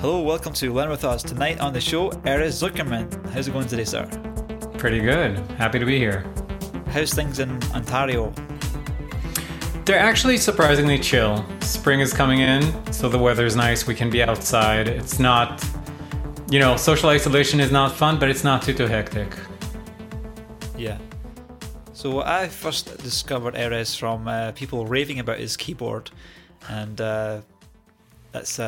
Hello, welcome to Learn With Us. Tonight on the show, Erez Zukerman. How's it going today, sir? Pretty good. Happy to be here. How's things in Ontario? They're actually surprisingly chill. Spring is coming in, so the weather's nice. We can be outside. It's not, you know, social isolation is not fun, but it's not too hectic. Yeah. So I first discovered Erez from people raving about his keyboard, and that's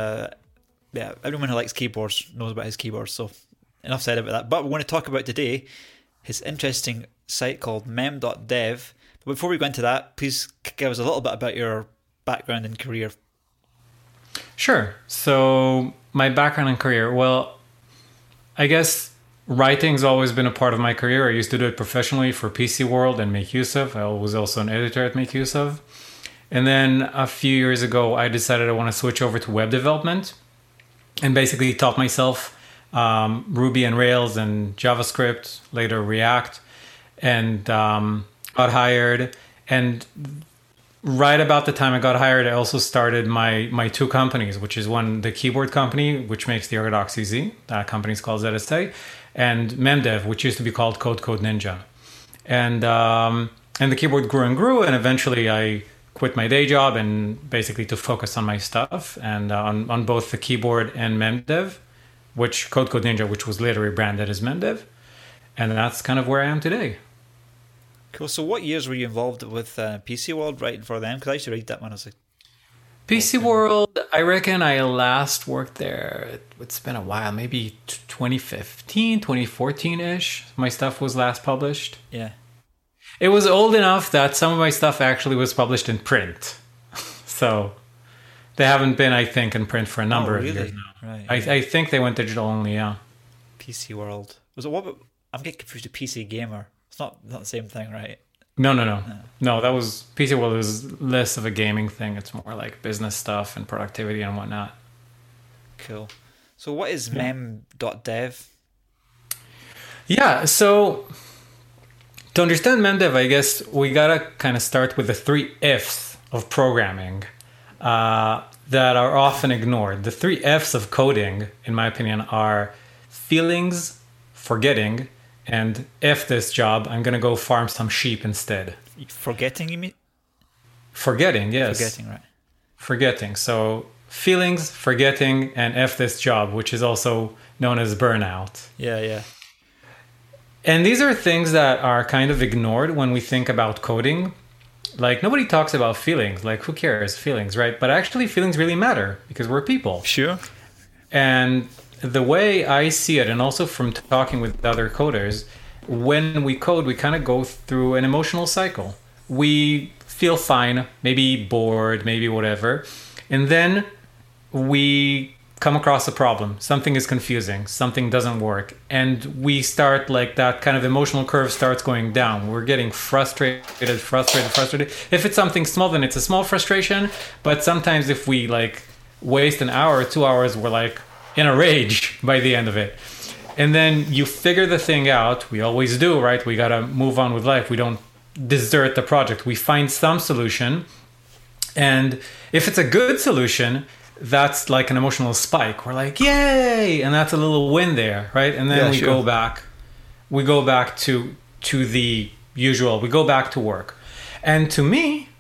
everyone who likes keyboards knows about his keyboard. So enough said about that. But we're going to talk about today his interesting site called mem.dev. But before we go into that, please give us a little bit about your background and career. Sure. So my background and career, well, I guess writing's always been a part of my career. I used to do it professionally for PC World and MakeUseOf. I was also an editor at MakeUseOf. And then a few years ago, I decided I want to switch over to web development and basically taught myself Ruby and Rails and JavaScript, later React, and got hired. And right about the time I got hired, I also started my two companies, which is one, the keyboard company, which makes the Ergodox EZ. That company is called ZSA, and mem.dev, which used to be called Code Code Ninja. And the keyboard grew and grew, and eventually I quit my day job and basically to focus on my stuff and on both the keyboard and mem.dev, which Code Code Ninja, which was later rebranded as mem.dev. And that's kind of where I am today. Cool. So what years were you involved with PC World writing for them? Because I used to read that one as a... PC World, I reckon I last worked there, it's been a while, maybe 2015, 2014-ish. My stuff was last published. Yeah. It was old enough that some of my stuff actually was published in print. So they haven't been, I think, in print for a number of years now. Right. I think they went digital only, yeah. PC World. Was it what? I'm getting confused with PC Gamer. It's not the same thing, right? No. That was PC World is less of a gaming thing. It's more like business stuff and productivity and whatnot. Cool. So what is mem.dev? Yeah. So to understand mem.dev, I guess we gotta kind of start with the three F's of programming that are often ignored. The three F's of coding, in my opinion, are feelings, forgetting, and F this job, I'm going to go farm some sheep instead. Forgetting, you mean? Forgetting, yes. Forgetting, right. Forgetting. So feelings, forgetting, and F this job, which is also known as burnout. Yeah. And these are things that are kind of ignored when we think about coding. Like, nobody talks about feelings. Like, who cares? Feelings, right? But actually, feelings really matter because we're people. Sure. And the way I see it, and also from talking with other coders, when we code, we kind of go through an emotional cycle. We feel fine, maybe bored, maybe whatever. And then we come across a problem. Something is confusing. Something doesn't work. And we start like that kind of emotional curve starts going down. We're getting frustrated. If it's something small, then it's a small frustration. But sometimes if we like waste an hour or 2 hours, we're like, in a rage by the end of it. And then you figure the thing out. We always do, right? We got to move on with life. We don't desert the project. We find some solution. And if it's a good solution, that's like an emotional spike. We're like, yay! And that's a little win there, right? And then we go back to the usual. We go back to work. And to me,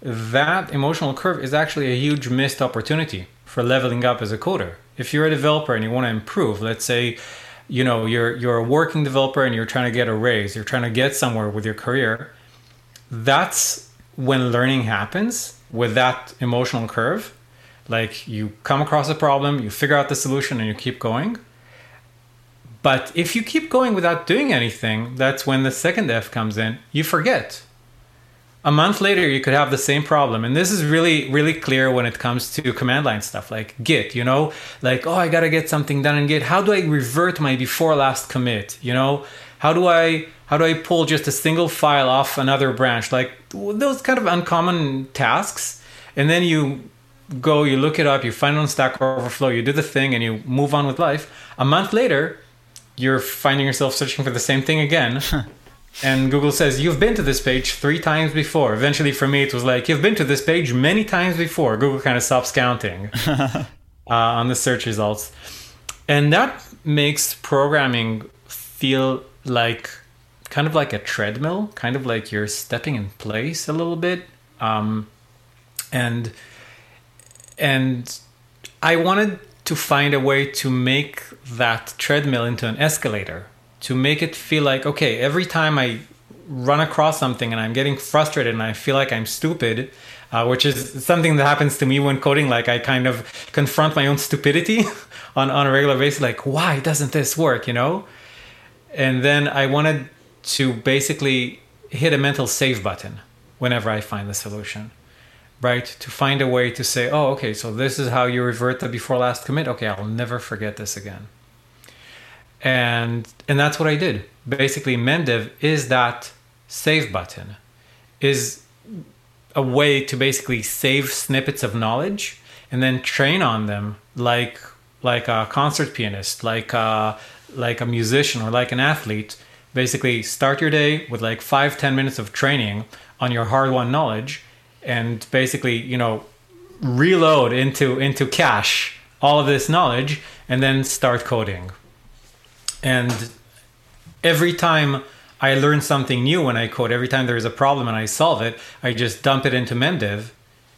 that emotional curve is actually a huge missed opportunity for leveling up as a coder. If you're a developer and you want to improve, let's say, you know, you're a working developer and you're trying to get a raise, you're trying to get somewhere with your career, that's when learning happens with that emotional curve. Like you come across a problem, you figure out the solution and you keep going. But if you keep going without doing anything, that's when the second F comes in, you forget. A month later, you could have the same problem. And this is really, really clear when it comes to command line stuff like Git, you know, like, oh, I got to get something done in Git. How do I revert my before last commit? You know, how do I pull just a single file off another branch? Like those kind of uncommon tasks. And then you go, you look it up, you find it on Stack Overflow, you do the thing and you move on with life. A month later, you're finding yourself searching for the same thing again. And Google says, you've been to this page 3 times before. Eventually, for me, it was like, you've been to this page many times before. Google kind of stops counting. on the search results. And that makes programming feel like kind of like a treadmill, kind of like you're stepping in place a little bit. And I wanted to find a way to make that treadmill into an escalator, to make it feel like, okay, every time I run across something and I'm getting frustrated and I feel like I'm stupid, which is something that happens to me when coding. Like, I kind of confront my own stupidity on a regular basis, like, why doesn't this work, you know? And then I wanted to basically hit a mental save button whenever I find the solution, right? To find a way to say, oh, okay, so this is how you revert the before last commit. Okay, I'll never forget this again. And that's what I did. Basically, mem.dev is that save button, is a way to basically save snippets of knowledge and then train on them like a concert pianist, like a musician, or like an athlete. Basically, start your day with like 5-10 minutes of training on your hard-won knowledge, and basically, you know, reload into cache all of this knowledge, and then start coding. And every time I learn something new when I code, every time there is a problem and I solve it, I just dump it into mem.dev,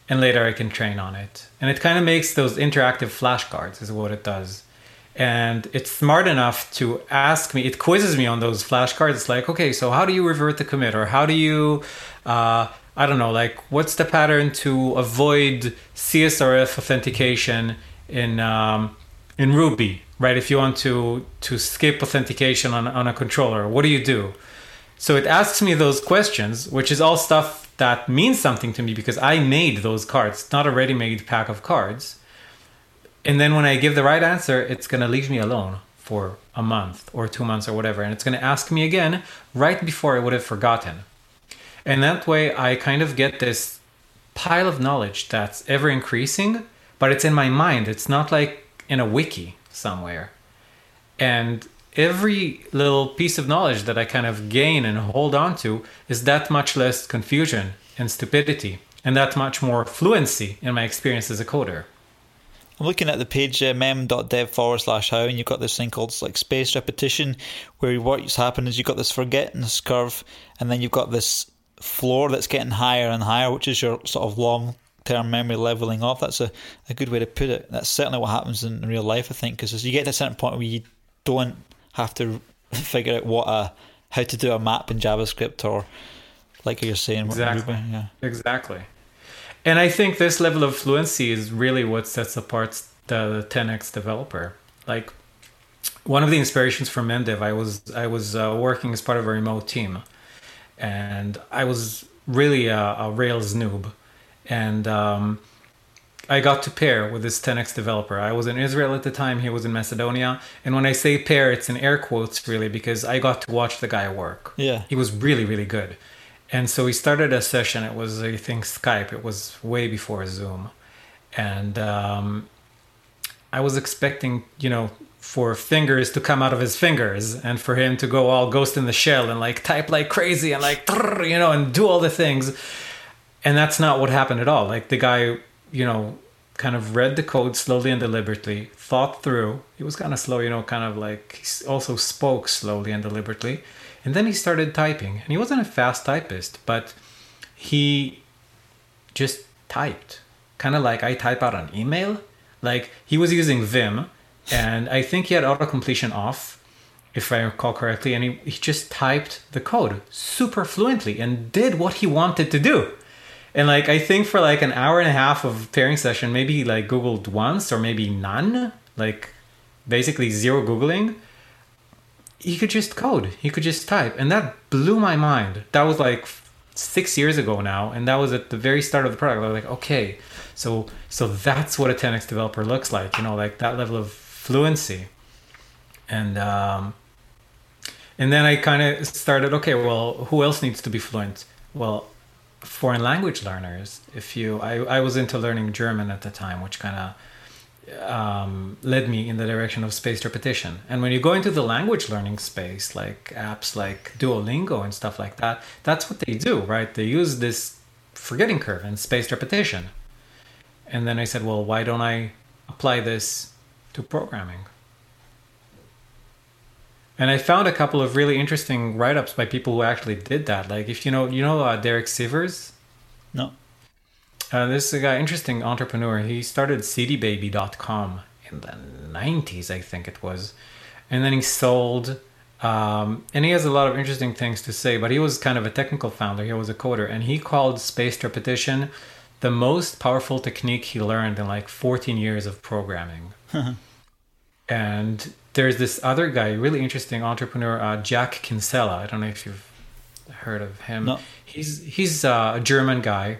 and later I can train on it. And it kind of makes those interactive flashcards, is what it does. And it's smart enough to ask me, it quizzes me on those flashcards. It's like, okay, so how do you revert the commit? Or how do you, I don't know, like, what's the pattern to avoid CSRF authentication in Ruby, right? If you want to skip authentication on a controller, what do you do? So it asks me those questions, which is all stuff that means something to me because I made those cards, not a ready-made pack of cards. And then when I give the right answer, it's going to leave me alone for a month or 2 months or whatever. And it's going to ask me again right before I would have forgotten. And that way I kind of get this pile of knowledge that's ever increasing, but it's in my mind. It's not like in a wiki somewhere. And every little piece of knowledge that I kind of gain and hold on to is that much less confusion and stupidity, and that much more fluency in my experience as a coder. I'm looking at the page mem.dev/how, and you've got this thing called like spaced repetition, where what's happened is you've got this forgetfulness curve, and then you've got this floor that's getting higher and higher, which is your sort of long term memory leveling off. That's a good way to put it. That's certainly what happens in real life, I think, because as you get to a certain point where you don't have to figure out how to do a map in JavaScript, or like you're saying, exactly. Ruby, yeah. Exactly. And I think this level of fluency is really what sets apart the 10x developer. Like, one of the inspirations for mem.dev, I was working as part of a remote team, and I was really a Rails noob. And I got to pair with this 10x developer. I was in Israel at the time. He was in Macedonia. And when I say pair, it's in air quotes, really, because I got to watch the guy work. Yeah, he was really, really good. And so we started a session. It was, I think, Skype. It was way before Zoom. And I was expecting, you know, for fingers to come out of his fingers and for him to go all Ghost in the Shell and like type like crazy and like, you know, and do all the things. And that's not what happened at all. Like, the guy, you know, kind of read the code slowly and deliberately, thought through. He was kind of slow, you know, kind of like he also spoke slowly and deliberately. And then he started typing. And he wasn't a fast typist, but he just typed. Kind of like I type out an email. Like, he was using Vim, and I think he had auto-completion off, if I recall correctly. And he just typed the code super fluently and did what he wanted to do. And like, I think for like an hour and a half of pairing session, maybe he like Googled once or maybe none, like basically zero Googling. He could just code. He could just type. And that blew my mind. That was like 6 years ago now. And that was at the very start of the product. I was like, okay, so that's what a 10X developer looks like, you know, like that level of fluency. And then I kind of started, okay, well, who else needs to be fluent? Well, foreign language learners. I was into learning German at the time, which kind of led me in the direction of spaced repetition. And when you go into the language learning space, like apps like Duolingo and stuff like that, that's what they do, right? They use this forgetting curve and spaced repetition. And then I said, well, why don't I apply this to programming. And I found a couple of really interesting write-ups by people who actually did that. Like, if you know Derek Sivers? No. This is a guy, interesting entrepreneur. He started citybaby.com in the 90s, I think it was. And then he sold, and he has a lot of interesting things to say, but he was kind of a technical founder. He was a coder, and he called spaced repetition the most powerful technique he learned in like 14 years of programming. And there's this other guy, really interesting entrepreneur, Jack Kinsella. I don't know if you've heard of him. No. He's a German guy.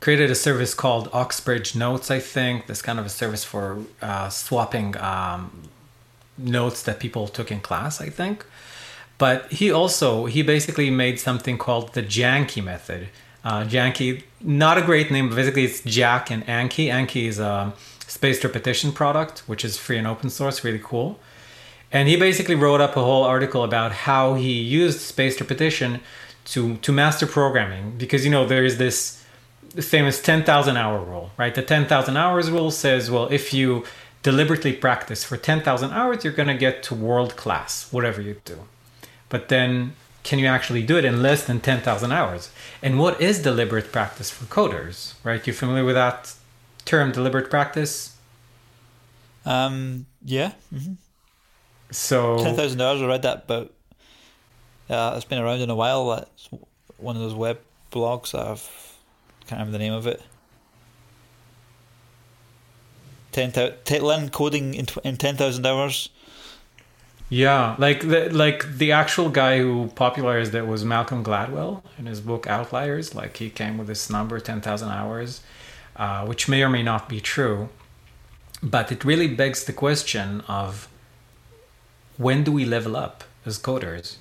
Created a service called Oxbridge Notes, I think. This kind of a service for swapping notes that people took in class, I think. But he basically made something called the Janki method. Janki, not a great name, but basically it's Jack and Anki. Anki is a spaced repetition product, which is free and open source, really cool. And he basically wrote up a whole article about how he used spaced repetition to master programming, because there is this famous 10,000 hour rule, right? The 10,000 hours rule says, well, if you deliberately practice for 10,000 hours, you're going to get to world class, whatever you do. But then can you actually do it in less than 10,000 hours? And what is deliberate practice for coders, right? You familiar with that term, deliberate practice? Yeah. Mm-hmm. So 10,000 hours, I read that, but it's been around in a while. That's one of those web blogs that can't remember the name of it. Learn coding in 10,000 hours. Yeah, like the actual guy who popularized it was Malcolm Gladwell in his book Outliers. Like, he came with this number 10,000 hours, which may or may not be true, but it really begs the question of when do we level up as coders,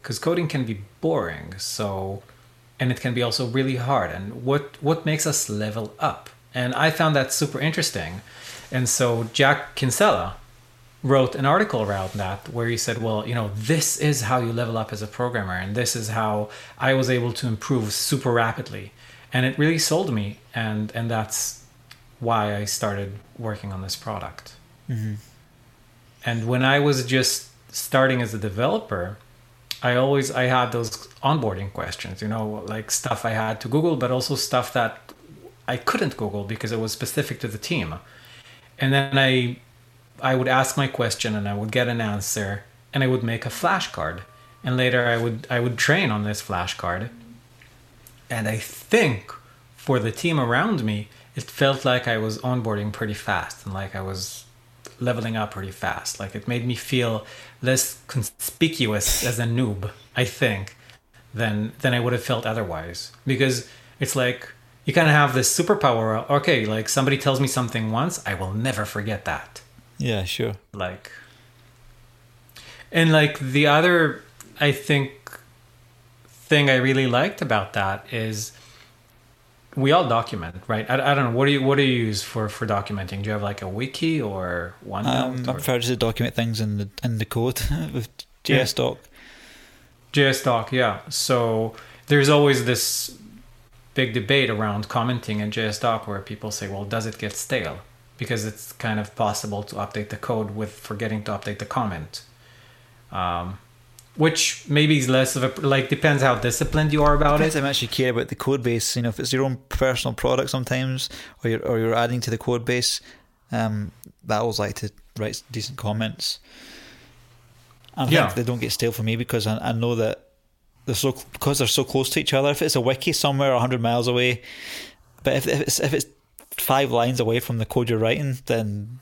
because coding can be boring, and it can be also really hard. And what makes us level up? And I found that super interesting. And so Jack Kinsella wrote an article around that where he said, well, this is how you level up as a programmer, and this is how I was able to improve super rapidly. And it really sold me, and that's why I started working on this product. Mm-hmm. And when I was just starting as a developer, I had those onboarding questions, like stuff I had to Google, but also stuff that I couldn't Google because it was specific to the team. And then I would ask my question and I would get an answer, and I would make a flashcard. And later I would train on this flashcard. And I think for the team around me, it felt like I was onboarding pretty fast and like I was leveling up pretty fast. Like, it made me feel less conspicuous as a noob, I think, than I would have felt otherwise. Because it's like you kind of have this superpower. Okay, like somebody tells me something once, I will never forget that. Yeah, sure. The other, I think, thing I really liked about that is we all document, right? I don't know. What do you use for documenting? Do you have like a wiki or OneNote? I prefer to document things in the code with JSDoc. Yeah. JSDoc, yeah. So there's always this big debate around commenting in JSDoc where people say, well, does it get stale? Because it's kind of possible to update the code with forgetting to update the comment. Which maybe is less of a... depends how disciplined you are about it. I actually care about the code base. If it's your own personal product sometimes, or you're adding to the code base, I always like to write decent comments. And I think they don't get stale for me because I know that they're so close to each other. If it's a wiki somewhere 100 miles away, but if it's 5 lines away from the code you're writing, then...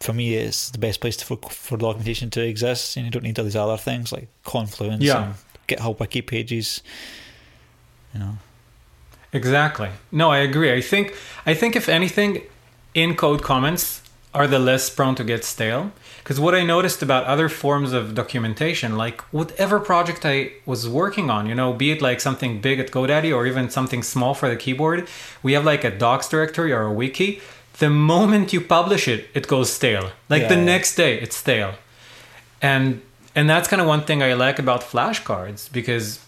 for me, it's the best place for documentation to exist, and you don't need all these other things like Confluence and GitHub wiki pages. Exactly. No, I agree. I think if anything, in code comments are the less prone to get stale. Because what I noticed about other forms of documentation, like whatever project I was working on, be it like something big at GoDaddy or even something small for the keyboard, we have like a docs directory or a wiki. The moment you publish it, it goes stale. The next day, it's stale. And that's kind of one thing I like about flashcards, because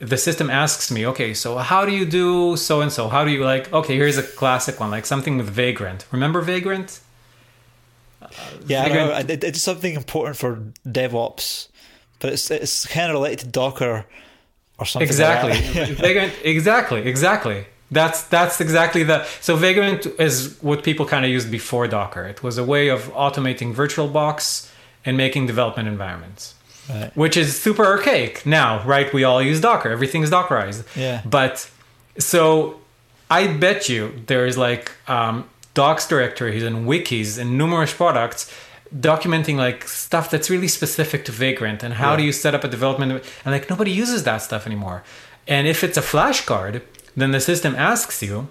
the system asks me, okay, so how do you do so-and-so? How do you like, okay, here's a classic one, like something with Vagrant. Remember Vagrant? Yeah, Vagrant. It's something important for DevOps, but it's kind of related to Docker or something. Exactly, like Vagrant, exactly. That's exactly the... So Vagrant is what people kind of used before Docker. It was a way of automating VirtualBox and making development environments. Right. Which is super archaic now, right? We all use Docker. Everything is Dockerized. Yeah. But so I bet you there is like docs directories and wikis and numerous products documenting like stuff that's really specific to Vagrant and how do you set up a development. And like nobody uses that stuff anymore. And if it's a flashcard, then the system asks you,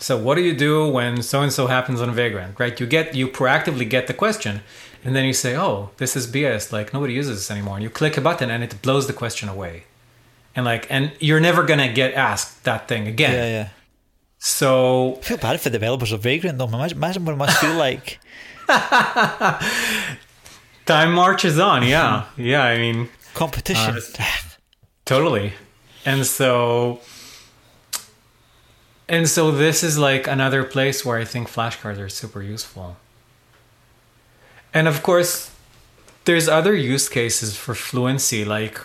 so what do you do when so-and-so happens on Vagrant, right? You proactively get the question. And then you say, oh, this is BS. Like, nobody uses this anymore. And you click a button and it blows the question away. And you're never going to get asked that thing again. Yeah, yeah. So... I feel bad for developers of Vagrant, though. Imagine what it must feel like. Time marches on, yeah. Yeah, I mean... Competition. Totally. And so this is like another place where I think flashcards are super useful. And of course, there's other use cases for fluency, like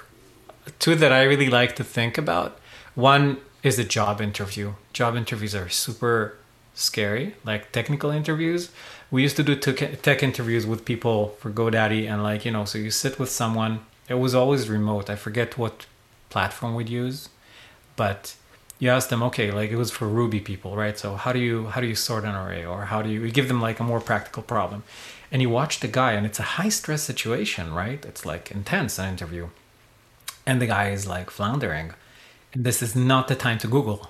two that I really like to think about. One is a job interview. Job interviews are super scary, like technical interviews. We used to do tech interviews with people for GoDaddy and like, so you sit with someone. It was always remote. I forget what platform we'd use, but you ask them, okay, like it was for Ruby people, right? So how do you sort an array, or you give them like a more practical problem? And you watch the guy, and it's a high-stress situation, right? It's like intense, an interview. And the guy is like floundering. And this is not the time to Google.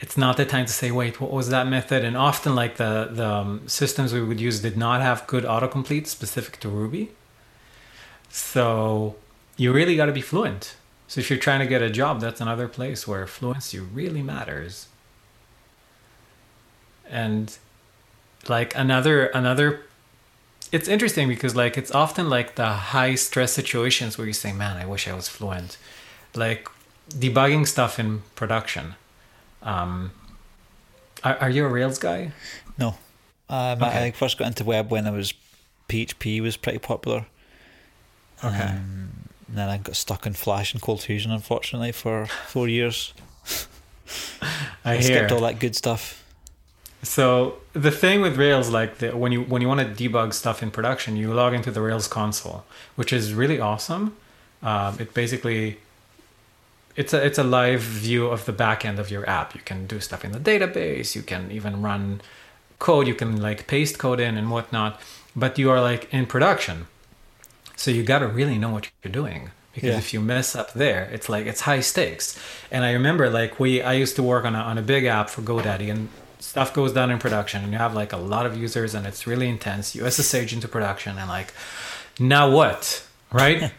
It's not the time to say, wait, what was that method? And often like the systems we would use did not have good autocomplete specific to Ruby. So you really got to be fluent. So if you're trying to get a job, that's another place where fluency really matters. And like another it's interesting because like it's often like the high stress situations where you say, man, I wish I was fluent. Like debugging stuff in production. Are you a Rails guy? No. Okay. I first got into web when PHP was pretty popular. Okay. And then I got stuck in Flash and Cold Fusion, unfortunately, for 4 years. I skipped all that good stuff. So the thing with Rails, like when you want to debug stuff in production, you log into the Rails console, which is really awesome. It's a live view of the back end of your app. You can do stuff in the database. You can even run code. You can like paste code in and whatnot. But you are like in production, so you got to really know what you're doing. Because if you mess up there, it's like it's high stakes. And I remember like I used to work on a big app for GoDaddy, and stuff goes down in production and you have like a lot of users and it's really intense. You SSH into production and like, now what, right?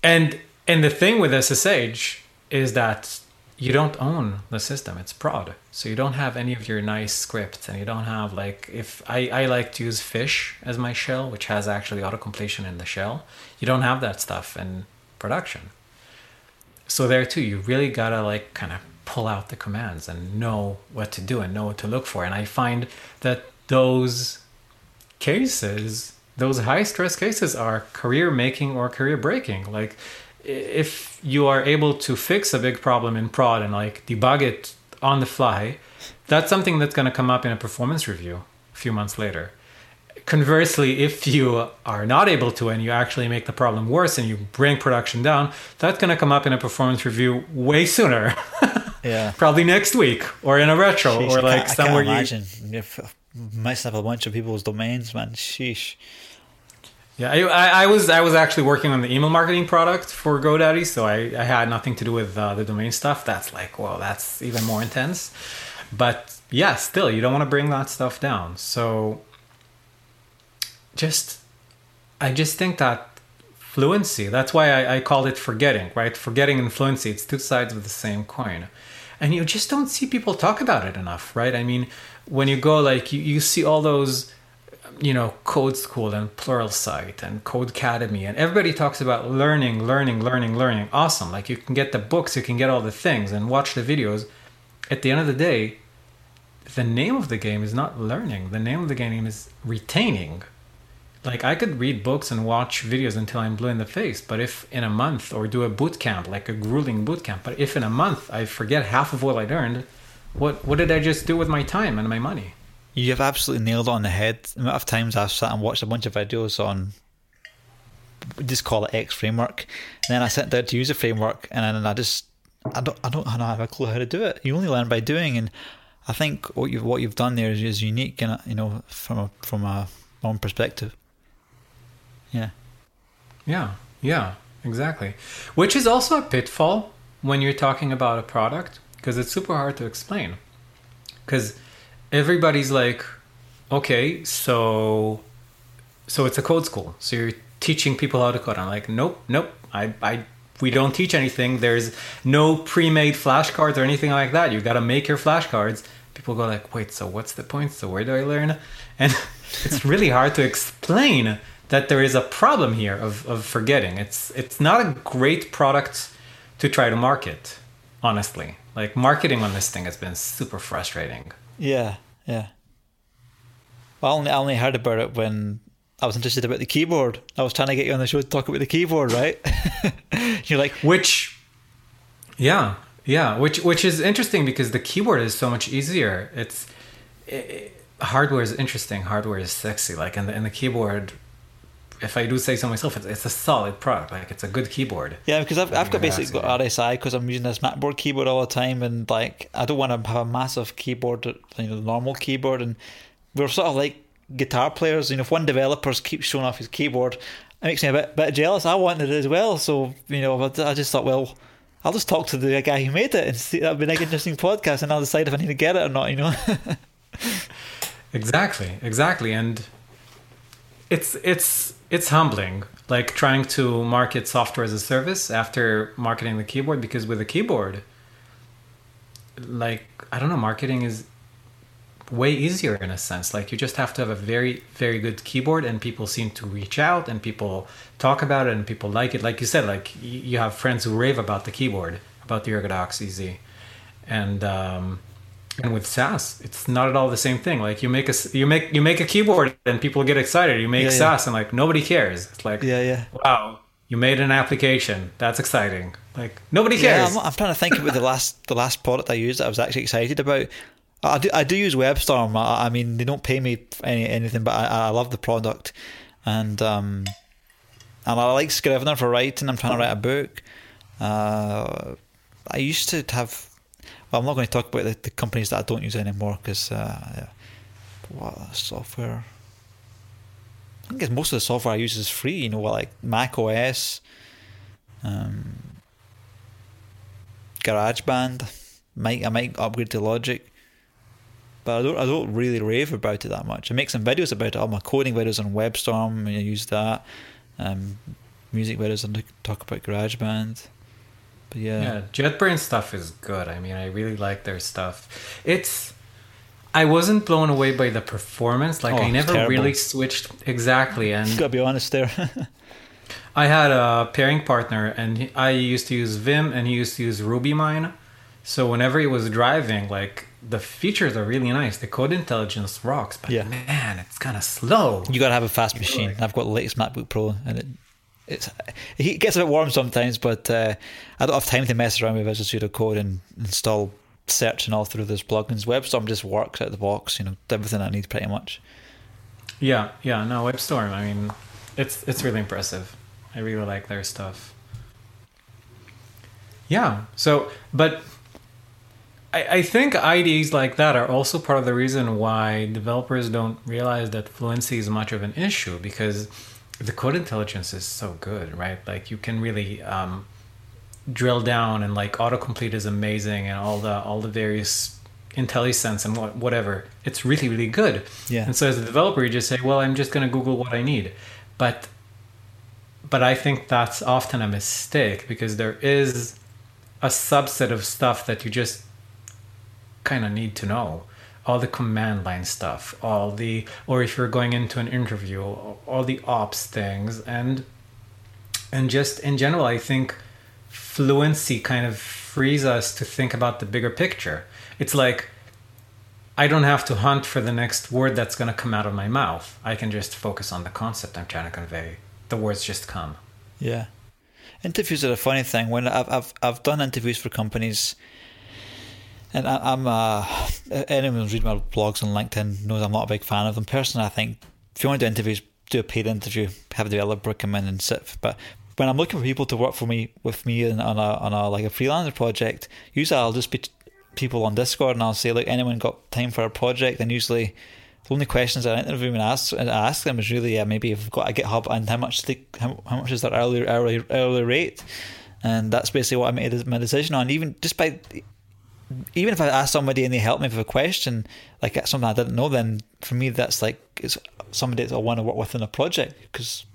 and the thing with SSH is that you don't own the system. It's prod. So you don't have any of your nice scripts, and you don't have like, if I like to use Fish as my shell, which has actually autocompletion in the shell. You don't have that stuff in production. So there too, you really gotta like kind of pull out the commands and know what to do and know what to look for. And I find that those high stress cases are career making or career breaking. Like if you are able to fix a big problem in prod and like debug it on the fly, that's something that's going to come up in a performance review a few months later. Conversely, if you are not able to and you actually make the problem worse and you bring production down, that's going to come up in a performance review way sooner. Yeah, probably next week or in a retro. Sheesh, or like somewhere. I can't imagine if messing up a bunch of people's domains, man. Sheesh. Yeah, I was actually working on the email marketing product for GoDaddy, so I had nothing to do with the domain stuff. That's like, well, that's even more intense. But yeah, still, you don't want to bring that stuff down. So I just think that fluency, that's why I called it forgetting, right? Forgetting and fluency, it's two sides of the same coin. And you just don't see people talk about it enough, right? I mean, when you go, like, you see all those you know, Code School and Pluralsight and Codecademy, and everybody talks about learning, learning, learning, learning. Awesome. Like, you can get the books, you can get all the things and watch the videos. At the end of the day, the name of the game is not learning. The name of the game is retaining. Like, I could read books and watch videos until I'm blue in the face, but if in a month, or do a boot camp, like a grueling boot camp, but if in a month I forget half of what I learned, what did I just do with my time and my money? You have absolutely nailed it on the head. The amount of times I've sat and watched a bunch of videos on, just call it X framework, and then I sit down to use a framework, and then I don't have a clue how to do it. You only learn by doing, and I think what you've done there is unique, and, you know, from a own perspective. Yeah, exactly. Which is also a pitfall when you're talking about a product, because it's super hard to explain. Because everybody's like, okay, so it's a code school, so you're teaching people how to code. I'm like, nope. We don't teach anything. There's no pre-made flashcards or anything like that. You got to make your flashcards. People go like, wait, so what's the point? So where do I learn? And it's really hard to explain that there is a problem here of forgetting. It's not a great product to try to market, honestly. Like, marketing on this thing has been super frustrating. Yeah. Well, I only heard about it when I was interested about the keyboard. I was trying to get you on the show to talk about the keyboard, right? You're like... Which is interesting, because the keyboard is so much easier. Hardware is interesting. Hardware is sexy. Like, and the keyboard, if I do say so myself, it's a solid product. Like, it's a good keyboard. Yeah, because I've basically got RSI, because I'm using this MacBoard keyboard all the time, and like, I don't want to have a massive keyboard, you know, normal keyboard, and we're sort of like guitar players. You know, if one developer keeps showing off his keyboard, it makes me a bit jealous. I wanted it as well, so, you know, I just thought, well, I'll just talk to the guy who made it, and see, that'll be like an interesting podcast, and I'll decide if I need to get it or not. You know. Exactly, and it's humbling, like, trying to market software as a service after marketing the keyboard, because with a keyboard, like, I don't know, marketing is way easier in a sense. Like, you just have to have a very, very good keyboard, and people seem to reach out, and people talk about it, and people like it. Like you said, like, you have friends who rave about the keyboard, about the Ergodox EZ, and with SAS, it's not at all the same thing. Like, you make a keyboard and people get excited. You make SAS and, like, nobody cares. It's like, wow, you made an application. That's exciting. Like, nobody cares. Yeah, I'm trying to think about the last product I used that I was actually excited about. I do use Webstorm. I mean, they don't pay me anything, but I love the product, and I like Scrivener for writing. I'm trying to write a book. I used to have. Well, I'm not going to talk about the companies that I don't use anymore, because what software? I think most of the software I use is free. You know, like Mac OS, GarageBand. I might upgrade to Logic, but I don't really rave about it that much. I make some videos about it. All my coding videos on WebStorm, and I use that. Music videos, and talk about GarageBand. Yeah, JetBrains stuff is good. I mean, I really like their stuff. I wasn't blown away by the performance. Like, I never really switched. Exactly. And you gotta be honest there. I had a pairing partner, and I used to use Vim, and he used to use Ruby mine. So whenever he was driving, like, the features are really nice. The code intelligence rocks, but man, it's kind of slow. You gotta have a fast machine. Like, I've got the latest MacBook Pro, and it gets a bit warm sometimes, but I don't have time to mess around with Visual Studio Code and install search and all through those plugins. WebStorm just works out of the box, you know, everything I need pretty much. Yeah, no, WebStorm, I mean, it's really impressive. I really like their stuff. Yeah, so, but I think IDEs like that are also part of the reason why developers don't realize that fluency is much of an issue, because the code intelligence is so good, right? Like, you can really drill down, and like, autocomplete is amazing, and all the various IntelliSense and whatever. It's really, really good. Yeah. And so as a developer, you just say, well, I'm just going to Google what I need. But I think that's often a mistake, because there is a subset of stuff that you just kind of need to know. all the command line stuff, or if you're going into an interview, all the ops things, and just in general, I think fluency kind of frees us to think about the bigger picture. It's like, I don't have to hunt for the next word that's going to come out of my mouth. I can just focus on the concept I'm trying to convey. The words just come. Yeah. Interviews are a funny thing. When I've done interviews for companies, and I'm anyone who's read my blogs on LinkedIn knows I'm not a big fan of them. Personally, I think if you want to do interviews, do a paid interview, have a developer come in and sit. But when I'm looking for people to work for me, with me on a like a freelancer project, usually I'll just be people on Discord, and I'll say, look, anyone got time for a project? And usually the only questions I interview and ask them is really maybe if I've got a GitHub and how much is their hourly rate, and that's basically what I made my decision on. Even if I ask somebody and they help me with a question, like that's something I didn't know, then for me that's like it's somebody that I want to work with in a project, because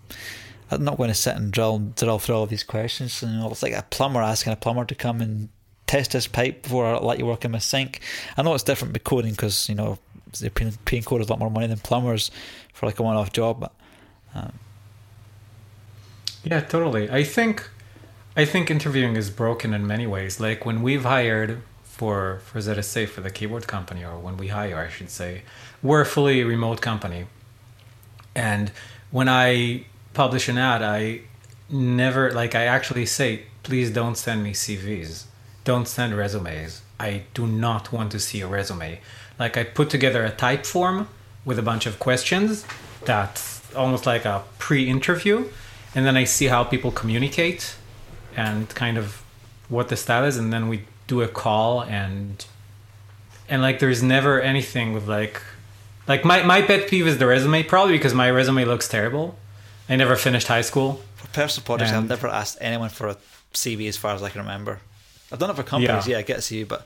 I'm not going to sit and drill through all these questions. And it's like a plumber asking a plumber to come and test this pipe before I let you work in my sink. I know it's different with coding, because they're paying coders a lot more money than plumbers for like a one-off job. But, yeah, totally. I think interviewing is broken in many ways. Like when we've hired for ZSA, for the keyboard company, or when we hire, I should say, we're a fully remote company. And when I publish an ad, I actually say, please don't send me CVs. Don't send resumes. I do not want to see a resume. Like I put together a type form with a bunch of questions that's almost like a pre-interview, and then I see how people communicate and kind of what the style is, and then we do a call, and like there's never anything with like my pet peeve is the resume, probably because my resume looks terrible. I never finished high school. For personal projects, I've never asked anyone for a CV as far as I can remember. I've done it for companies, yeah I get to see you, but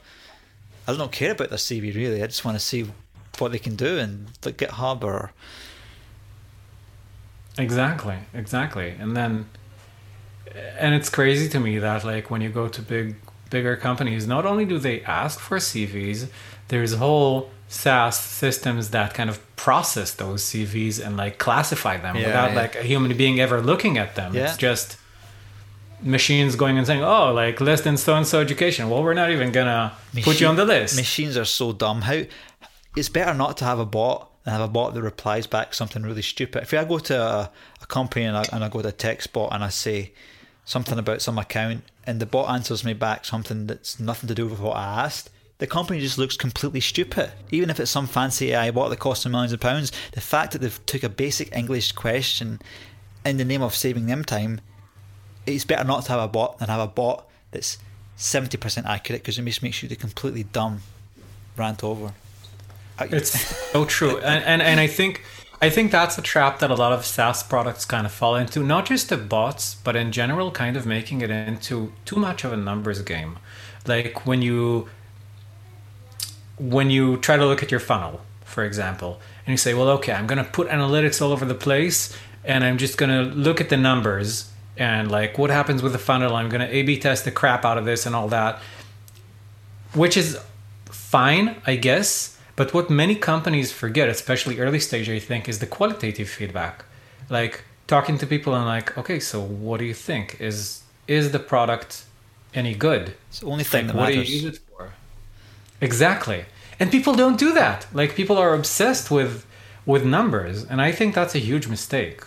I don't care about their CV really. I just want to see what they can do and like GitHub or... Exactly. And it's crazy to me that like when you go to bigger companies, not only do they ask for CVs, there's whole SaaS systems that kind of process those CVs and like classify them without like a human being ever looking at them. Yeah. It's just... machines going and saying, oh, like less than so-and-so education. Well, we're not even going to put you on the list. Machines are so dumb. It's better not to have a bot than have a bot that replies back something really stupid. If I go to a company and I go to a text bot and I say something about some account and the bot answers me back something that's nothing to do with what I asked, the company just looks completely stupid. Even if it's some fancy AI bot that costs them millions of pounds, the fact that they've took a basic English question in the name of saving them time, it's better not to have a bot than have a bot that's 70% accurate, because it just makes you the completely dumb rant over. It's so true. And I think that's a trap that a lot of SaaS products kind of fall into, not just the bots, but in general kind of making it into too much of a numbers game. Like when you try to look at your funnel, for example, and you say, well, okay, I'm going to put analytics all over the place and I'm just going to look at the numbers and like what happens with the funnel, I'm going to A/B test the crap out of this and all that, which is fine, I guess. But what many companies forget, especially early stage, I think, is the qualitative feedback. Like talking to people and like, okay, so what do you think? Is the product any good? It's the only thing that matters. What do you use it for? Exactly. And people don't do that. Like people are obsessed with numbers. And I think that's a huge mistake.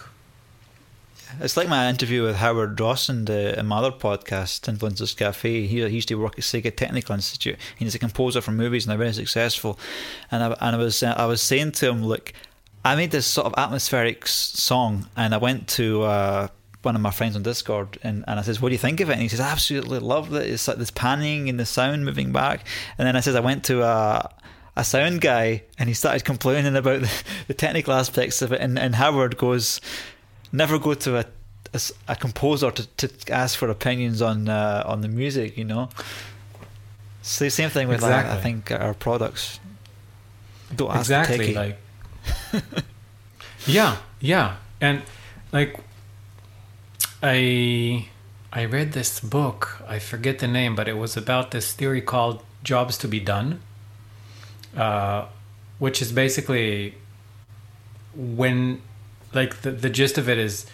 It's like my interview with Howard Ross in my other podcast, Influencers Cafe. He used to work at Sega Technical Institute. He's a composer for movies and they're very successful. And I was saying to him, look, I made this sort of atmospheric song, and I went to one of my friends on Discord and I says, what do you think of it? And he says, I absolutely love it. It's like this panning and the sound moving back. And then I says, I went to a sound guy and he started complaining about the technical aspects of it. And Howard goes... never go to a composer to ask for opinions on the music, you know. It's the same thing with like, I think our products. Don't ask the techie. Like, yeah, and like I read this book. I forget the name, but it was about this theory called jobs to be done. which is basically when, like, the gist of it is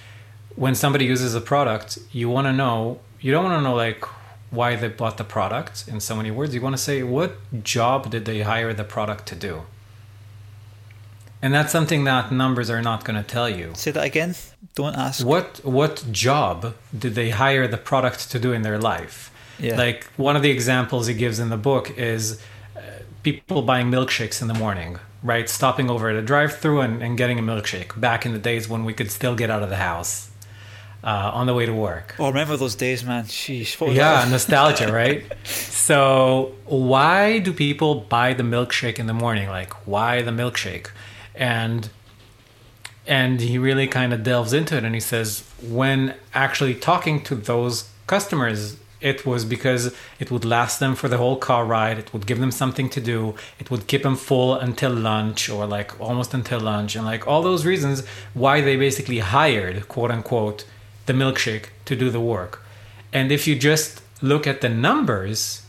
when somebody uses a product, you want to know, you don't want to know, like, why they bought the product in so many words. You want to say, what job did they hire the product to do? And that's something that numbers are not going to tell you. Say that again. Don't ask. What job did they hire the product to do in their life? Yeah. Like, one of the examples he gives in the book is people buying milkshakes in the morning, right? Stopping over at a drive-thru and getting a milkshake back in the days when we could still get out of the house on the way to work. Oh, remember those days, man. Sheesh. Yeah, nostalgia, right? So why do people buy the milkshake in the morning? Like, why the milkshake? And he really kind of delves into it, and he says when actually talking to those customers, it was because it would last them for the whole car ride, it would give them something to do, it would keep them full until lunch, or like almost until lunch, and like all those reasons why they basically hired, quote unquote, the milkshake to do the work. And if you just look at the numbers,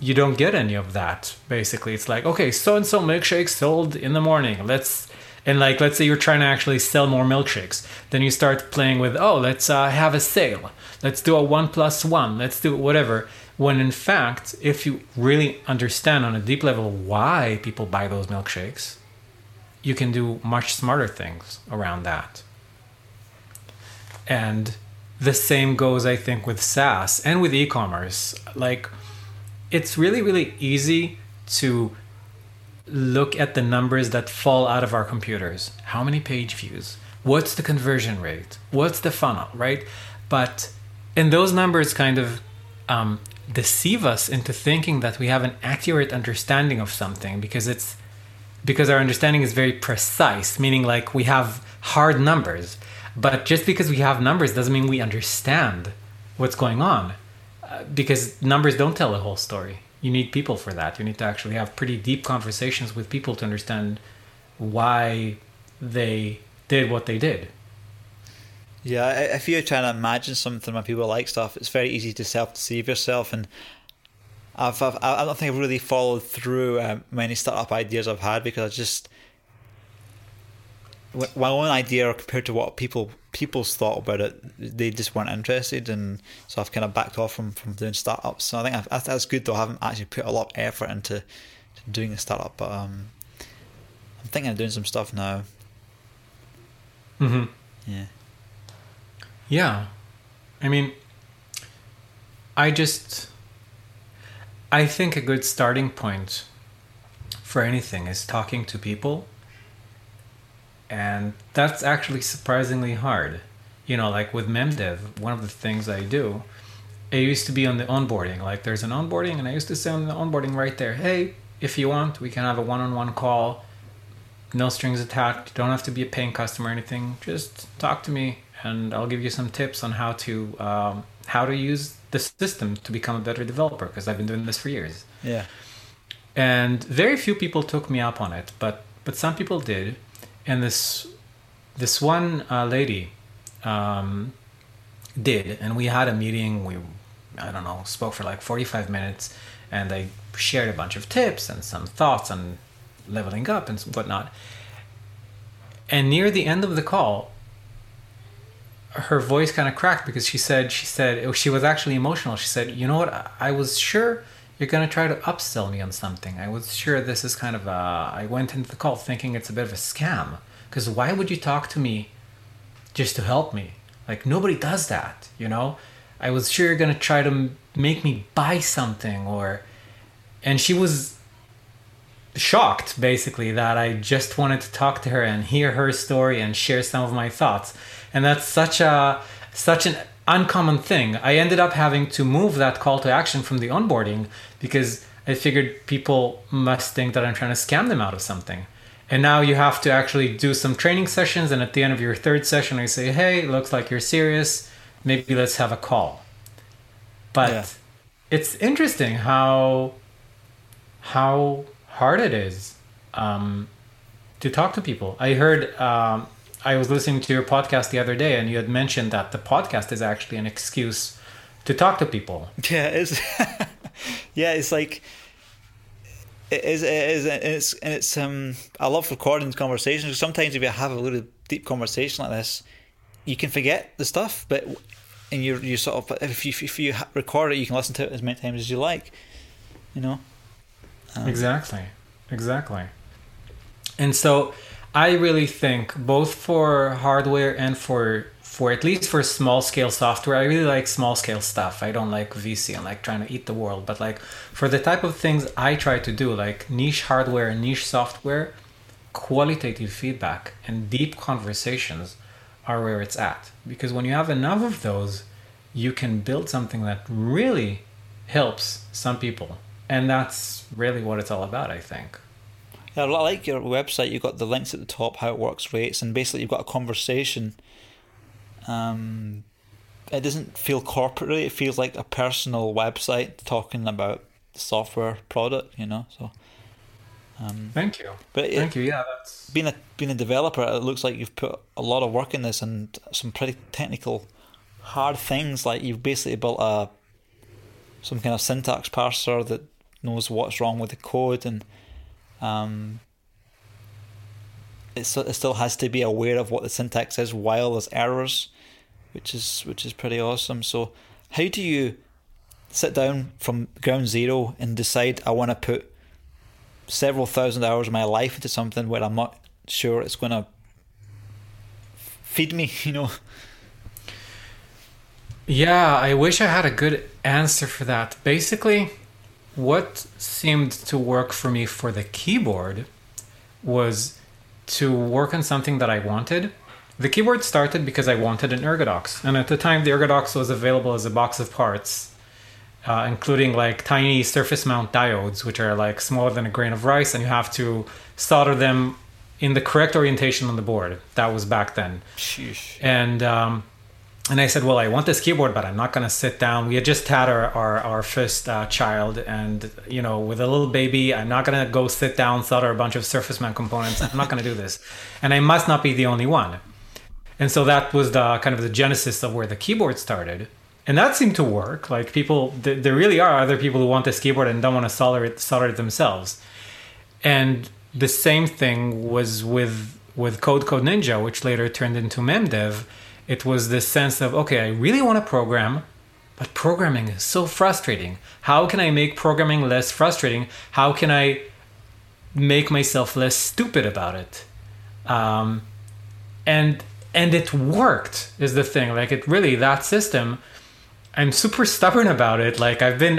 you don't get any of that. Basically, it's like, okay, so-and-so milkshakes sold in the morning. Let's say you're trying to actually sell more milkshakes. Then you start playing with, oh, let's have a sale. Let's do a 1+1. Let's do whatever. When in fact, if you really understand on a deep level why people buy those milkshakes, you can do much smarter things around that. And the same goes, I think, with SaaS and with e-commerce. Like, it's really, really easy to look at the numbers that fall out of our computers. How many page views? What's the conversion rate? What's the funnel, right? And those numbers kind of deceive us into thinking that we have an accurate understanding of something because our understanding is very precise, meaning like we have hard numbers. But just because we have numbers doesn't mean we understand what's going on. Because numbers don't tell the whole story. You need people for that. You need to actually have pretty deep conversations with people to understand why they did what they did. Yeah, if you're trying to imagine something when people like stuff, it's very easy to self-deceive yourself. And I don't think I've really followed through many startup ideas I've had, because I just... my own idea compared to what people's thought about it, they just weren't interested, and so I've kind of backed off from doing startups. So I think that's good, though. I haven't actually put a lot of effort into doing a startup, but I'm thinking of doing some stuff now. Mm-hmm. Yeah. I mean, I think a good starting point for anything is talking to people. And that's actually surprisingly hard. You know, like with mem.dev, one of the things I do, it used to be on the onboarding. Like, there's an onboarding, and I used to say on the onboarding right there, hey, if you want, we can have a one-on-one call. No strings attached. You don't have to be a paying customer or anything. Just talk to me, and I'll give you some tips on how to use the system to become a better developer, because I've been doing this for years. Yeah. And very few people took me up on it, but some people did. And this one lady did, and we had a meeting. We, I don't know, spoke for like 45 minutes, and I shared a bunch of tips and some thoughts on leveling up and whatnot. And near the end of the call, her voice kind of cracked, because she said she was actually emotional. She said, you know what, I was sure you're going to try to upsell me on something. I was sure this is kind of I went into the call thinking it's a bit of a scam, because why would you talk to me just to help me? Like, nobody does that, you know? I was sure you're going to try to make me buy something, and she was shocked, basically, that I just wanted to talk to her and hear her story and share some of my thoughts. And that's such an uncommon thing. I ended up having to move that call to action from the onboarding, because I figured people must think that I'm trying to scam them out of something. And now you have to actually do some training sessions, and at the end of your third session I say, hey, looks like you're serious, maybe let's have a call. But yeah, it's interesting how hard it is to talk to people. I heard I was listening to your podcast the other day, and you had mentioned that the podcast is actually an excuse to talk to people. Yeah, it's like It is, and it's I love recording conversations. Sometimes if you have a really deep conversation like this, you can forget the stuff, but and you sort of if you record it, you can listen to it as many times as you like, you know. Exactly. And so, I really think both for hardware and for at least for small scale software, I really like small scale stuff. I don't like VC and like trying to eat the world, but like for the type of things I try to do, like niche hardware and niche software, qualitative feedback and deep conversations are where it's at. Because when you have enough of those, you can build something that really helps some people. And that's really what it's all about, I think. Yeah, I like your website. You've got the links at the top, how it works, rates, and basically you've got a conversation. It doesn't feel corporate, it feels like a personal website talking about the software product, you know. So thank you. Yeah, that's being a developer, it looks like you've put a lot of work in this and some pretty technical hard things. Like you've basically built some kind of syntax parser that knows what's wrong with the code, and it still has to be aware of what the syntax is while there's errors, which is pretty awesome. So how do you sit down from ground zero and decide I want to put several thousand hours of my life into something where I'm not sure it's going to feed me, you know? Yeah, I wish I had a good answer for that. Basically, what seemed to work for me for the keyboard was to work on something that I wanted. The keyboard started because I wanted an Ergodox. And at the time, the Ergodox was available as a box of parts, including like tiny surface mount diodes, which are like smaller than a grain of rice, and you have to solder them in the correct orientation on the board. That was back then. Sheesh. And I said, well, I want this keyboard, but I'm not going to sit down. We had just had our first child, and, you know, with a little baby, I'm not going to go sit down, solder a bunch of surface mount components. I'm not going to do this. And I must not be the only one. And so that was the kind of the genesis of where the keyboard started. And that seemed to work. Like people, there really are other people who want this keyboard and don't want to solder it themselves. And the same thing was with Code Ninja, which later turned into mem.dev. It was this sense of, okay, I really want to program, but programming is so frustrating. How can I make programming less frustrating? How can I make myself less stupid about it? And it worked, is the thing. Like it really, that system, I'm super stubborn about it. Like I've been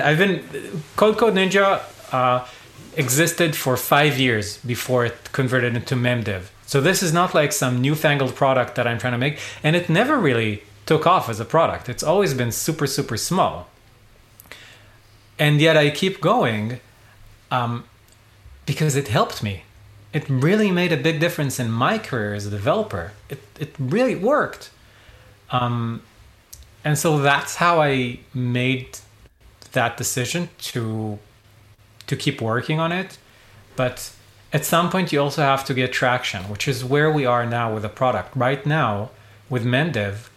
Code Ninja existed for 5 years before it converted into mem.dev. So this is not like some newfangled product that I'm trying to make. And it never really took off as a product. It's always been super, super small. And yet I keep going because it helped me. It really made a big difference in my career as a developer. It really worked. And so that's how I made that decision to keep working on it. But at some point, you also have to get traction, which is where we are now with the product. Right now, with mem.dev,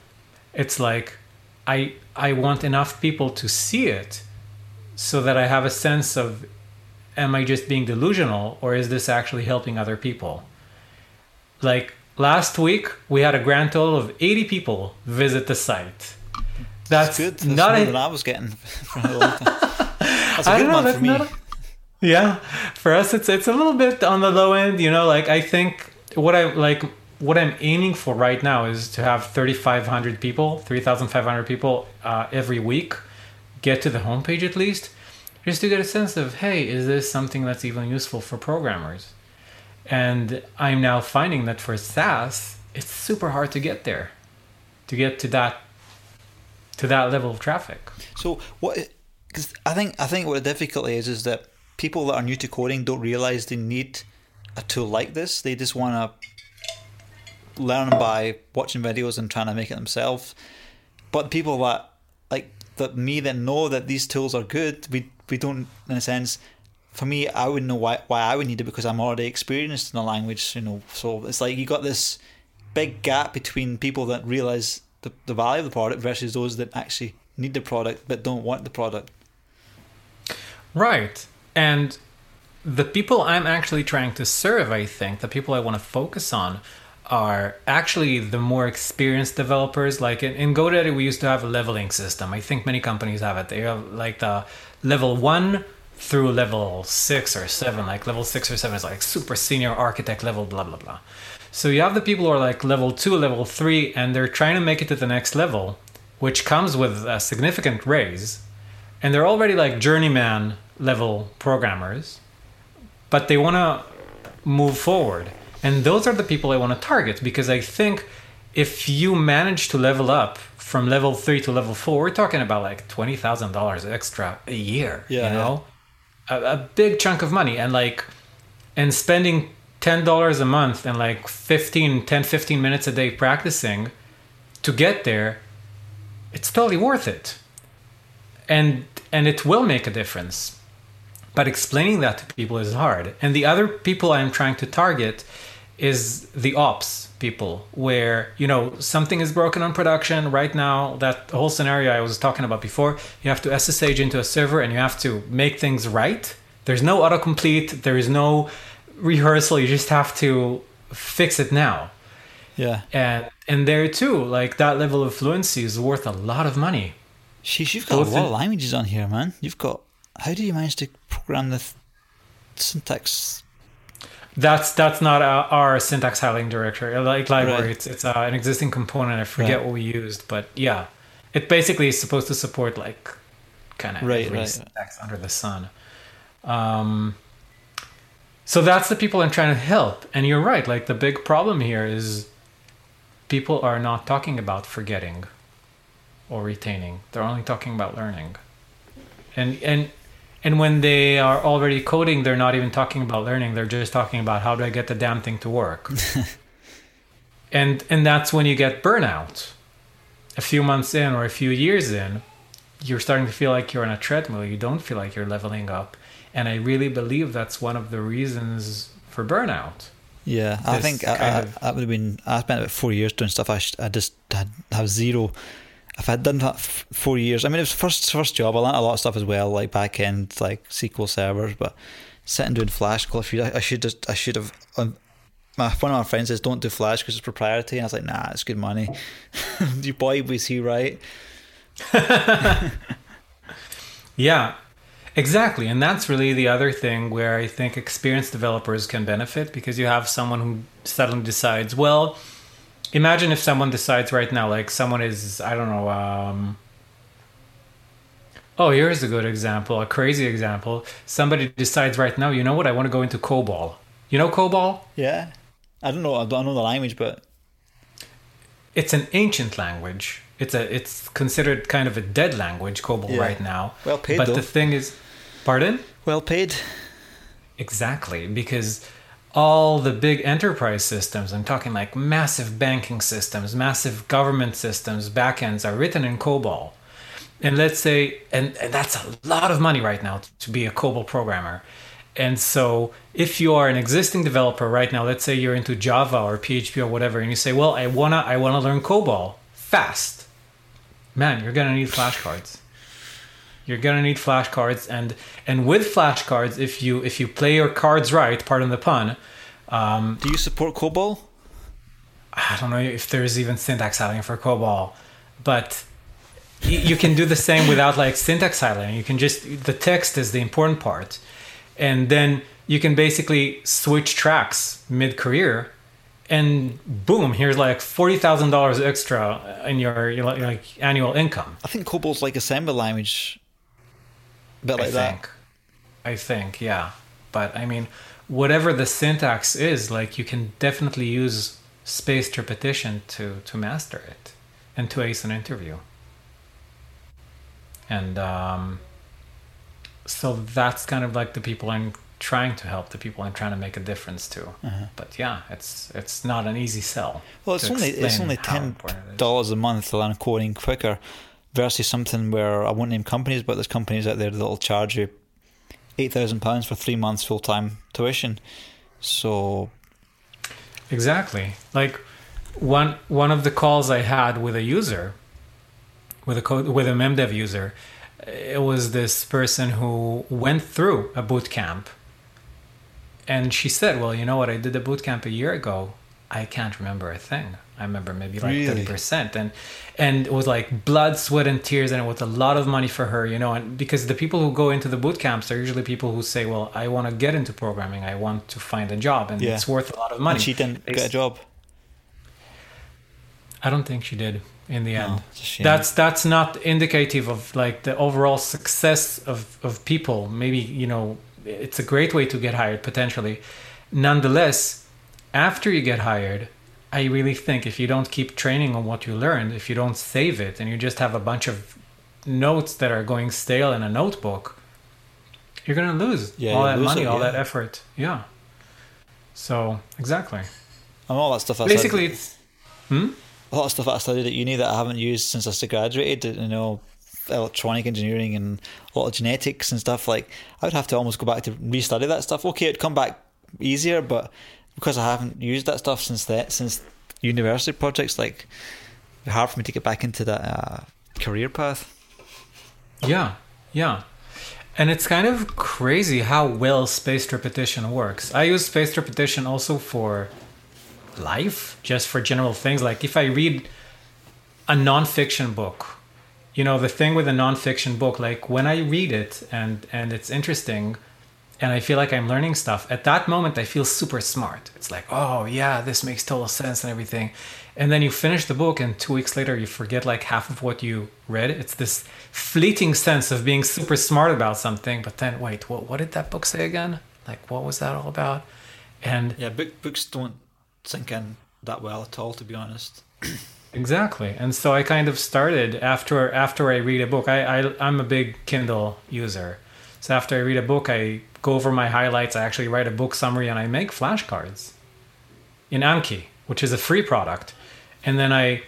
it's like I want enough people to see it so that I have a sense of, am I just being delusional or is this actually helping other people? Like last week, we had a grand total of 80 people visit the site. That's good. That's not more than I was getting for a long time. That's a good one for me. Yeah, for us it's a little bit on the low end, you know. Like I think what I'm aiming for right now is to have 3,500 people every week get to the homepage at least, just to get a sense of, hey, is this something that's even useful for programmers? And I'm now finding that for SaaS, it's super hard to get there, to get to that level of traffic. So what? Because I think what the difficulty is that people that are new to coding don't realize they need a tool like this. They just want to learn by watching videos and trying to make it themselves. But people that know that these tools are good, we don't, in a sense. For me, I wouldn't know why I would need it because I'm already experienced in the language, you know. So it's like you got this big gap between people that realize the value of the product versus those that actually need the product but don't want the product. Right. And the people I'm actually trying to serve, I think, the people I want to focus on are actually the more experienced developers. Like in GoDaddy, we used to have a leveling system. I think many companies have it. They have like the level 1 through level 6 or 7. Like level 6 or 7 is like super senior architect level, blah, blah, blah. So you have the people who are like level 2, level 3, and they're trying to make it to the next level, which comes with a significant raise. And they're already like journeyman level programmers, but they want to move forward. And those are the people I want to target, because I think if you manage to level up from level 3 to level 4, we're talking about like $20,000 extra a year, yeah, you know, yeah. A big chunk of money. And like, and spending $10 a month and like 10, 15 minutes a day practicing to get there, it's totally worth it. And it will make a difference. But explaining that to people is hard. And the other people I'm trying to target is the ops people, where, you know, something is broken on production right now. That whole scenario I was talking about before, you have to SSH into a server and you have to make things right. There's no autocomplete, there is no rehearsal, you just have to fix it now. Yeah. And there too, like, that level of fluency is worth a lot of money. Sheesh, you've got a lot of languages on here, man. You've got, how do you manage to program the syntax? That's not our syntax highlighting directory, like library. Right. It's an existing component. I forget what we used, but yeah, it basically is supposed to support like kind of every syntax under the sun. So that's the people I'm trying to help. And you're right. Like, the big problem here is people are not talking about forgetting or retaining. They're only talking about learning. And when they are already coding, they're not even talking about learning. They're just talking about, how do I get the damn thing to work? and that's when you get burnout. A few months in or a few years in, you're starting to feel like you're on a treadmill. You don't feel like you're leveling up. And I really believe that's one of the reasons for burnout. Yeah, I think I would have been, I spent about 4 years doing stuff I just have zero. If I'd done that 4 years, I mean, it was first job. I learnt a lot of stuff as well, like back end, like SQL servers. But sitting doing Flash, I should have. One of my friends says, "Don't do Flash because it's proprietary," and I was like, "Nah, it's good money." Your boy was he right? Yeah, exactly, and that's really the other thing where I think experienced developers can benefit, because you have someone who suddenly decides, well. Imagine if someone decides right now, like someone is, I don't know, here's a good example, a crazy example. Somebody decides right now, you know what, I want to go into COBOL. You know COBOL? Yeah. I don't know the language, but... It's an ancient language. It's considered kind of a dead language, COBOL, right now. Well paid, but though. The thing is... Pardon? Well paid. Exactly, because... all the big enterprise systems, I'm talking like massive banking systems, massive government systems, backends are written in COBOL. And let's say, and that's a lot of money right now to be a COBOL programmer. And so if you are an existing developer right now, let's say you're into Java or PHP or whatever, and you say, well, I wanna learn COBOL fast. Man, you're gonna need flashcards. You're gonna need flashcards, and with flashcards, if you play your cards right, pardon the pun. Do you support COBOL? I don't know if there's even syntax highlighting for COBOL, but you can do the same without like syntax highlighting. You can just, the text is the important part, and then you can basically switch tracks mid-career, and boom, here's like $40,000 extra in your like annual income. I think COBOL's like assembly language. Bit like that. I think, yeah. But I mean, whatever the syntax is, like, you can definitely use spaced repetition to master it and to ace an interview. And so that's kind of like the people I'm trying to help, the people I'm trying to make a difference to. Uh-huh. But yeah, it's not an easy sell. Well, it's only $10 a month to learn coding quicker. Versus something where, I won't name companies, but there's companies out there that'll charge you £8,000 for 3 months full-time tuition. So exactly, like one of the calls I had with a user, with a mem.dev user, it was this person who went through a boot camp And she said, well, you know what? I did the bootcamp a year ago. I can't remember a thing. I remember maybe like 30%. And it was like blood, sweat, and tears. And it was a lot of money for her, you know, and because the people who go into the boot camps are usually people who say, well, I want to get into programming. I want to find a job. And it's worth a lot of money. And she didn't get a job. I don't think she did in the end. That's not indicative of like the overall success of people. Maybe, you know, it's a great way to get hired potentially. Nonetheless, after you get hired, I really think if you don't keep training on what you learned, if you don't save it and you just have a bunch of notes that are going stale in a notebook, you're going to lose all that money, all that effort. Yeah. So, exactly. And all that stuff I basically, a lot of stuff that I studied at uni that I haven't used since I graduated, you know, electronic engineering and a lot of genetics and stuff. Like, I would have to almost go back to restudy that stuff. Okay, it'd come back easier, but because I haven't used that stuff since university projects, like, it's hard for me to get back into that career path. Yeah. And it's kind of crazy how well spaced repetition works. I use spaced repetition also for life, just for general things. Like, if I read a nonfiction book, you know, the thing with a nonfiction book, like when I read it and it's interesting and I feel like I'm learning stuff, at that moment I feel super smart. It's like, oh yeah, this makes total sense and everything. And then you finish the book and 2 weeks later you forget like half of what you read. It's this fleeting sense of being super smart about something, but then wait, what did that book say again? Like, what was that all about? And yeah, books don't sink in that well at all, to be honest. Exactly. And so I kind of started after I read a book. I'm a big Kindle user. So after I read a book, I go over my highlights. I actually write a book summary and I make flashcards in Anki, which is a free product. And then I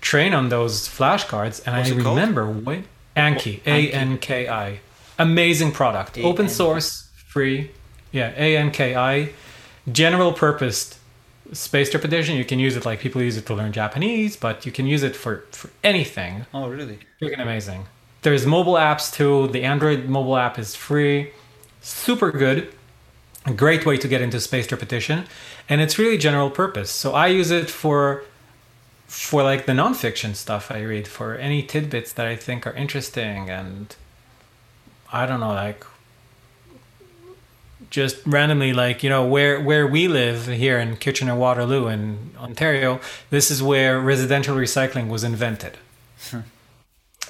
train on those flashcards and I remember what Anki, A-N-K-I. Amazing product. Open source, free. Yeah, A-N-K-I. General purpose spaced repetition. You can use it like people use it to learn Japanese, but you can use it for anything. Oh, really? Freaking amazing. There's mobile apps too. The Android mobile app is free. Super good. A great way to get into spaced repetition. And it's really general purpose. So I use it for like the nonfiction stuff I read, for any tidbits that I think are interesting. And I don't know, like, just randomly, like, you know, where we live here in Kitchener-Waterloo in Ontario, this is where residential recycling was invented.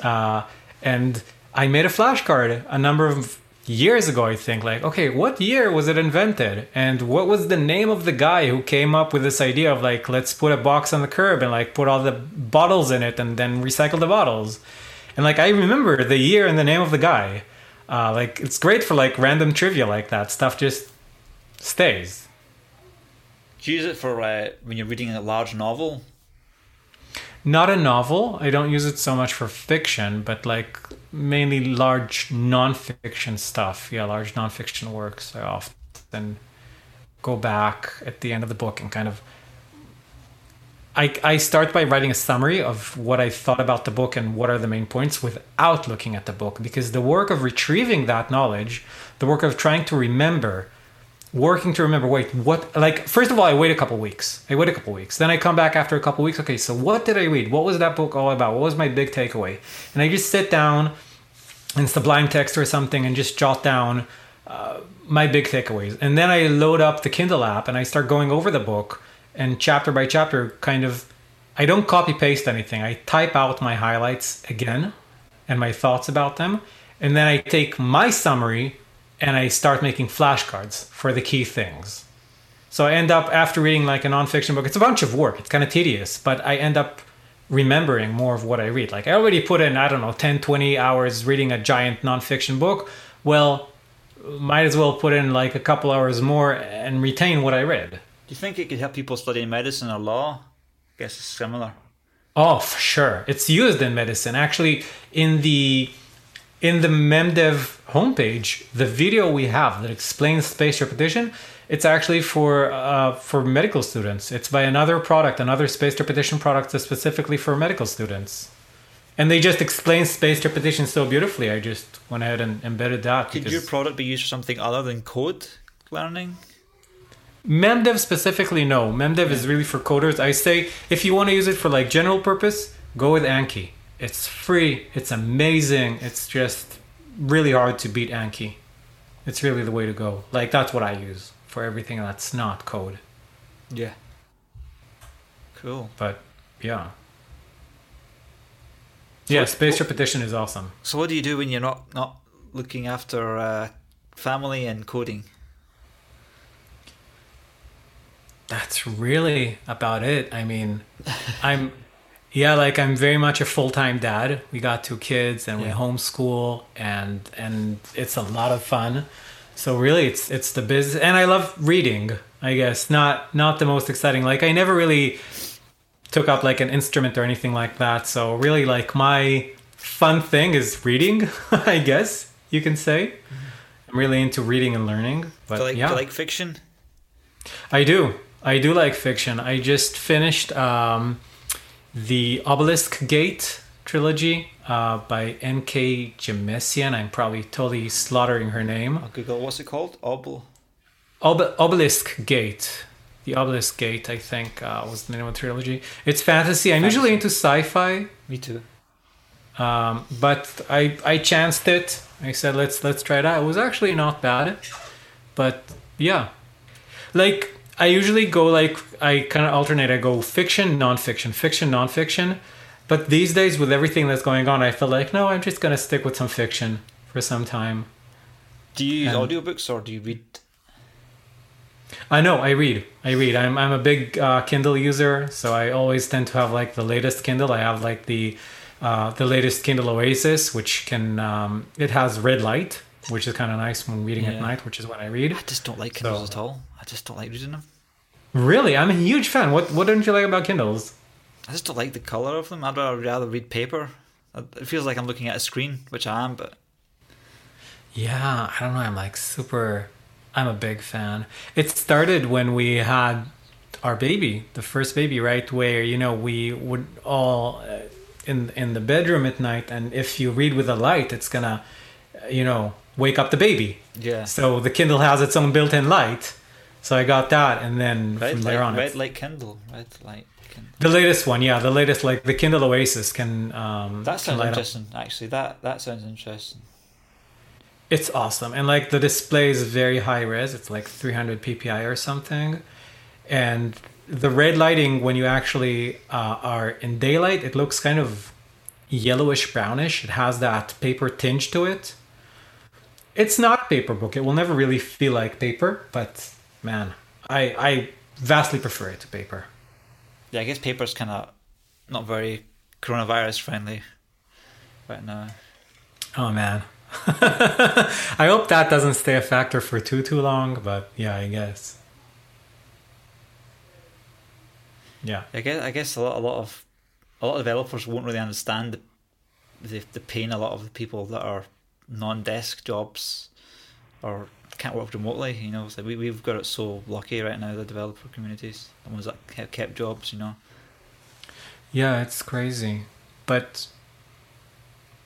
And I made a flashcard a number of years ago, I think, like, okay, what year was it invented? And what was the name of the guy who came up with this idea of, like, let's put a box on the curb and, like, put all the bottles in it and then recycle the bottles? And, like, I remember the year and the name of the guy. Like, it's great for like random trivia like that. Stuff just stays. Do you use it for when you're reading a large novel? Not a novel. I don't use it so much for fiction, but like mainly large nonfiction stuff. Yeah, large nonfiction works. I often go back at the end of the book and kind of... I start by writing a summary of what I thought about the book and what are the main points without looking at the book, because the work of retrieving that knowledge, the work of trying to remember, working to remember, first of all, I wait a couple weeks. Then I come back after a couple weeks. Okay, so what did I read? What was that book all about? What was my big takeaway? And I just sit down in Sublime Text or something and just jot down my big takeaways. And then I load up the Kindle app and I start going over the book. And chapter by chapter, kind of, I don't copy paste anything. I type out my highlights again and my thoughts about them. And then I take my summary and I start making flashcards for the key things. So I end up, after reading like a nonfiction book, it's a bunch of work. It's kind of tedious, but I end up remembering more of what I read. Like, I already put in, I don't know, 10, 20 hours reading a giant nonfiction book. Well, might as well put in like a couple hours more and retain what I read. Do you think it could help people studying medicine or law? I guess it's similar. Oh, for sure. It's used in medicine. Actually, in the mem.dev homepage, the video we have that explains spaced repetition, it's actually for medical students. It's by another product, another spaced repetition product that's specifically for medical students. And they just explain spaced repetition so beautifully. I just went ahead and embedded that. Could your product be used for something other than code learning? Mem.dev specifically, no. Mem.dev is really for coders. I say if you want to use it for like general purpose, go with Anki. It's free. It's amazing. It's just really hard to beat Anki. It's really the way to go. Like, that's what I use for everything that's not code. Yeah. Cool. But yeah. Yeah, spaced repetition is awesome. So what do you do when you're not looking after family and coding? That's really about it. I mean, I'm very much a full-time dad. We got 2 kids and we homeschool and it's a lot of fun. So really it's the business. And I love reading, I guess. Not the most exciting. Like, I never really took up like an instrument or anything like that. So really, like, my fun thing is reading, I guess you can say. Mm-hmm. I'm really into reading and learning. But do you like fiction? I do like fiction. I just finished the Obelisk Gate trilogy by N.K. Jemisin. I'm probably totally slaughtering her name. I'll Google. What's it called? Obelisk Gate. The Obelisk Gate, I think, was the name of the trilogy. It's fantasy. I'm usually into sci-fi. Me too. But I chanced it. I said, let's try it out. It was actually not bad. But yeah. Like, I usually go, like, I kind of alternate. I go fiction, nonfiction, fiction, nonfiction. But these days, with everything that's going on, I feel like, no, I'm just going to stick with some fiction for some time. Do you use audiobooks or do you read? I know, I read. I'm a big Kindle user, so I always tend to have, like, the latest Kindle. I have, like, the latest Kindle Oasis, which can, it has red light, which is kind of nice when reading at night, which is what I read. I just don't like Kindles at all. I just don't like reading them. Really? I'm a huge fan. What don't you like about Kindles? I just don't like the color of them. I'd rather read paper. It feels like I'm looking at a screen, which I am, but... Yeah, I don't know. I'm like super... I'm a big fan. It started when we had our baby, the first baby, right? Where, you know, we would all in the bedroom at night, and if you read with a light, it's going to, you know, wake up the baby. Yeah. So the Kindle has its own built-in light. So I got that, and then from there on... Red light Kindle. The latest one, yeah. The latest, like, the Kindle Oasis can... that sounds interesting, actually. That sounds interesting. It's awesome. And, like, the display is very high res. It's like 300 PPI or something. And the red lighting, when you actually are in daylight, it looks kind of yellowish brownish. It has that paper tinge to it. It's not a paper book. It will never really feel like paper. But, man, I vastly prefer it to paper. Yeah, I guess paper's kind of not very coronavirus friendly right now. Oh, man. I hope that doesn't stay a factor for too long, but yeah, I guess. Yeah, I guess a lot of developers won't really understand the pain a lot of the people that are non-desk jobs or can't work remotely. You know, so we've got it so lucky right now, the developer communities, the ones that have kept jobs. You know. Yeah, it's crazy, but.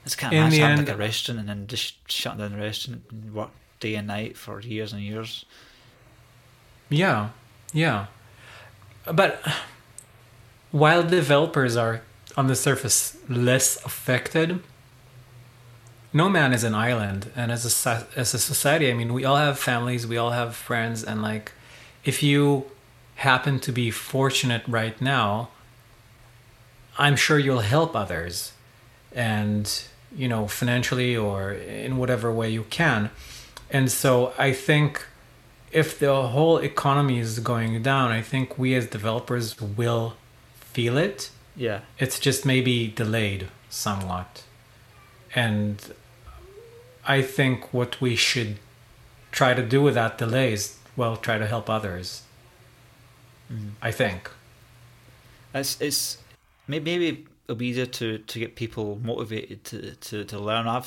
It's kind of nice having, like, a restaurant and then just shutting down the restaurant and work day and night for years and years. Yeah, yeah. But while developers are, on the surface, less affected, no man is an island. And as a society, I mean, we all have families, we all have friends. And, like, if you happen to be fortunate right now, I'm sure you'll help others. And, you know, financially or in whatever way you can. And so I think if the whole economy is going down, I think we as developers will feel it. Yeah. It's just maybe delayed somewhat. And I think what we should try to do with that delay is, well, try to help others. Mm. I think. It's maybe... It'll be easier to get people motivated to learn. I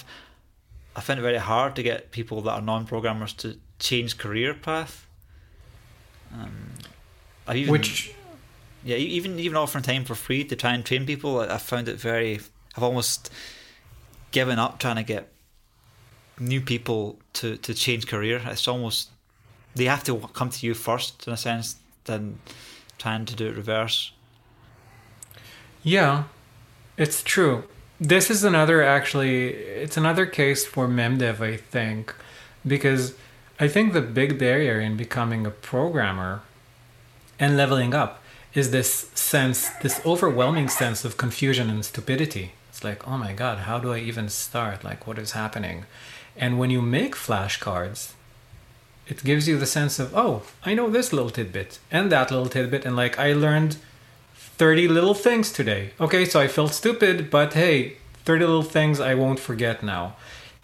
find it very hard to get people that are non-programmers to change career path. Even offering time for free to try and train people, I found it very. I've almost given up trying to get new people to change career. It's almost they have to come to you first, in a sense, than trying to do it reverse. Yeah, it's true. This is another, actually, it's another case for memdev, I think, because I think the big barrier in becoming a programmer and leveling up is this sense, this overwhelming sense of confusion and stupidity. It's like, oh my God, how do I even start? Like, what is happening? And when you make flashcards, it gives you the sense of, oh, I know this little tidbit and that little tidbit. And like, I learned 30 little things today. Okay, so I felt stupid, but hey, 30 little things I won't forget now.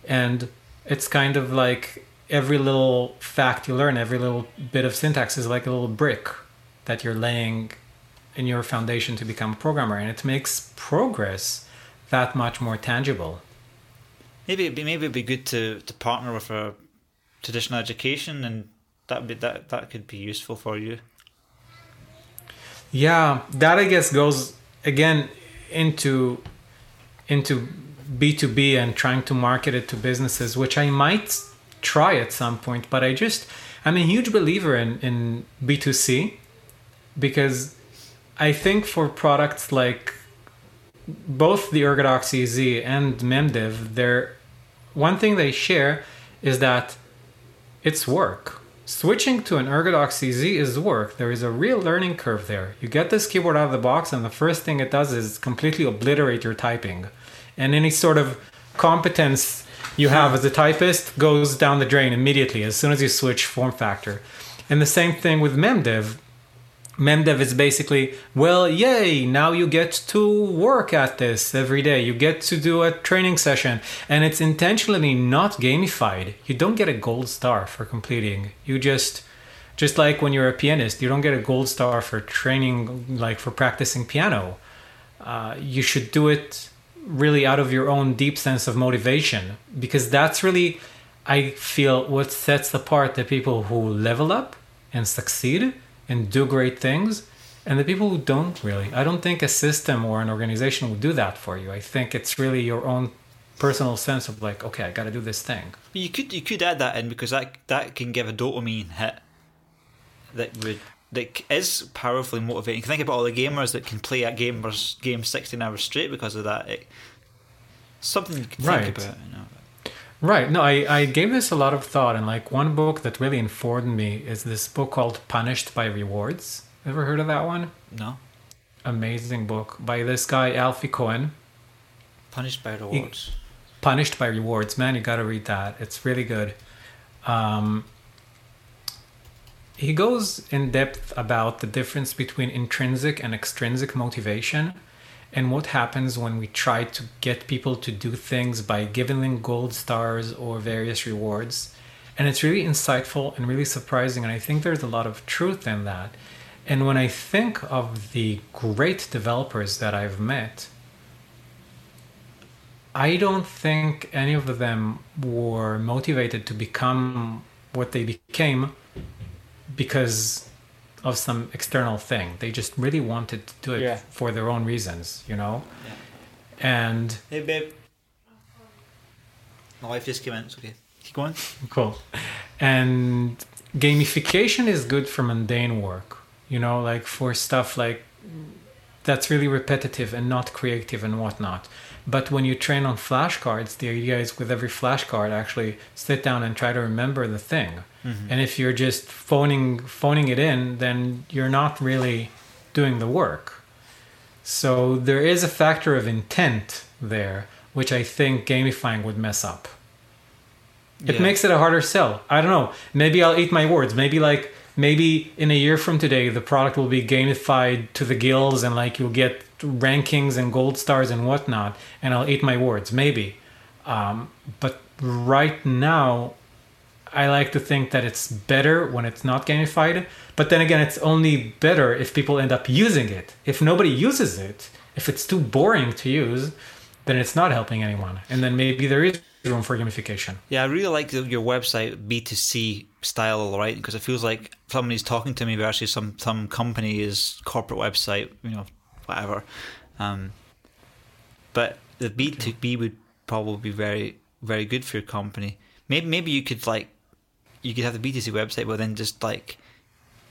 And it's kind of like every little fact you learn, every little bit of syntax is like a little brick that you're laying in your foundation to become a programmer. And it makes progress that much more tangible. Maybe it'd be good to partner with a traditional education, and that could be useful for you. Yeah, that I guess goes again into B2B and trying to market it to businesses, which I might try at some point. But I'm a huge believer in B2C, because I think for products like both the Ergodox EZ and memdev, they're one thing they share is that it's work. Switching to an Ergodox EZ is work. There is a real learning curve there. You get this keyboard out of the box, and the first thing it does is completely obliterate your typing. And any sort of competence you have as a typist goes down the drain immediately as soon as you switch form factor. And the same thing with memdev. Memdev is basically, well, yay, now you get to work at this every day. You get to do a training session, and it's intentionally not gamified. You don't get a gold star for completing. You just like when you're a pianist, you don't get a gold star for training, like for practicing piano. You should do it really out of your own deep sense of motivation, because that's really, I feel, what sets apart the people who level up and succeed and do great things, and the people who don't really. I don't think a system or an organization will do that for you. I think it's really your own personal sense of like, okay, I got to do this thing. You could add that in, because that can give a dopamine hit that is powerfully motivating. Think about all the gamers that can play at game 16 hours straight because of that. Something you can think about. You know. Right. No, I gave this a lot of thought, and like one book that really informed me is this book called Punished by Rewards. Ever heard of that one? No. Amazing book by this guy, Alfie Cohen. Punished by Rewards. Punished by Rewards. Man, you got to read that. It's really good. He goes in depth about the difference between intrinsic and extrinsic motivation, and what happens when we try to get people to do things by giving them gold stars or various rewards. And it's really insightful and really surprising. And I think there's a lot of truth in that. And when I think of the great developers that I've met, I don't think any of them were motivated to become what they became because of some external thing. They just really wanted to do it for their own reasons, you know? Yeah. And... Hey, babe. My wife just came in, it's okay. Keep going. Cool. And gamification is good for mundane work, you know, like for stuff like that's really repetitive and not creative and whatnot. But when you train on flashcards, the idea is with every flashcard, actually sit down and try to remember the thing. Mm-hmm. And if you're just phoning it in, then you're not really doing the work. So there is a factor of intent there, which I think gamifying would mess up. Yeah. It makes it a harder sell. I don't know. Maybe I'll eat my words. Maybe in a year from today, the product will be gamified to the gills, and like you'll get rankings and gold stars and whatnot, and I'll eat my words, maybe. But right now, I like to think that it's better when it's not gamified. But then again, it's only better if people end up using it. If nobody uses it, if it's too boring to use, then it's not helping anyone. And then maybe there is room for gamification. Yeah, I really like your website B2C style, right? Because it feels like somebody's talking to me versus some company's corporate website, you know, whatever. But the B2B would probably be very, very good for your company. Maybe you could like you could have the BTC website, but then just like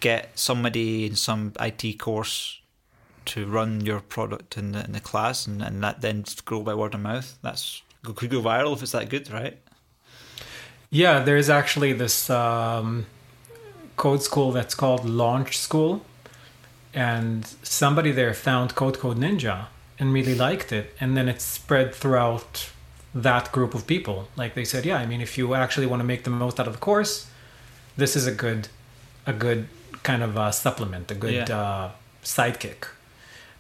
get somebody in some IT course to run your product in the class, and that then grow by word of mouth. That's could go viral if it's that good, right? Yeah, there's actually this code school that's called Launch School, and somebody there found Code Code Ninja and really liked it, and then it spread throughout that group of people. Like they said, yeah, I mean, if you actually want to make the most out of the course, this is a good kind of supplement, a good sidekick.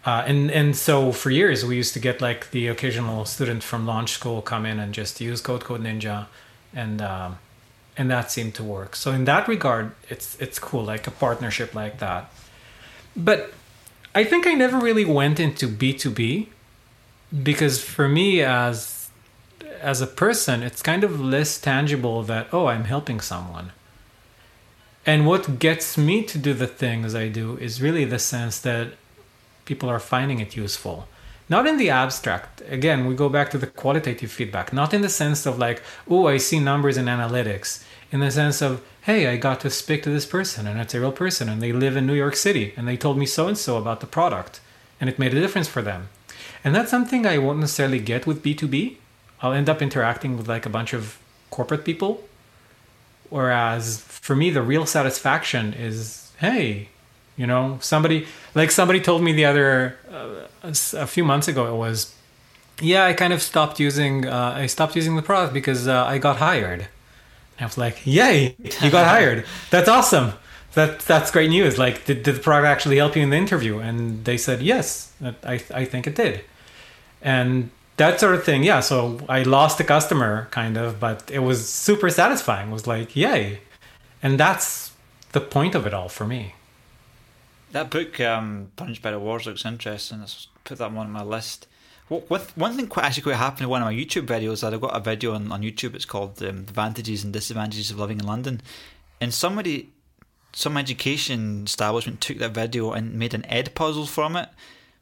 And so for years we used to get like the occasional student from Launch School come in and just use Code Code Ninja, and that seemed to work. So in that regard, it's cool, like a partnership like that. But I think I never really went into B2B because for me as a person, it's kind of less tangible that, oh, I'm helping someone. And what gets me to do the things I do is really the sense that people are finding it useful. Not in the abstract. Again, we go back to the qualitative feedback. Not in the sense of like, oh, I see numbers in analytics. In the sense of, hey, I got to speak to this person and it's a real person and they live in New York City and they told me so-and-so about the product and it made a difference for them. And that's something I won't necessarily get with B2B. I'll end up interacting with like a bunch of corporate people. Whereas for me, the real satisfaction is, hey, you know, somebody told me the other, a few months ago, it was, yeah, I kind of stopped using the product because I got hired. And I was like, yay, you got hired. That's awesome. That's great news. Like, did the product actually help you in the interview? And they said, yes, I think it did. And that sort of thing. Yeah. So I lost a customer kind of, but it was super satisfying. It was like, yay. And that's the point of it all for me. That book, Punished by Rewards, looks interesting. Let's put that one on my list. One thing quite happened in one of my YouTube videos that I've got a video on YouTube. It's called Advantages and Disadvantages of Living in London. And somebody, some education establishment took that video and made an Edpuzzle from it,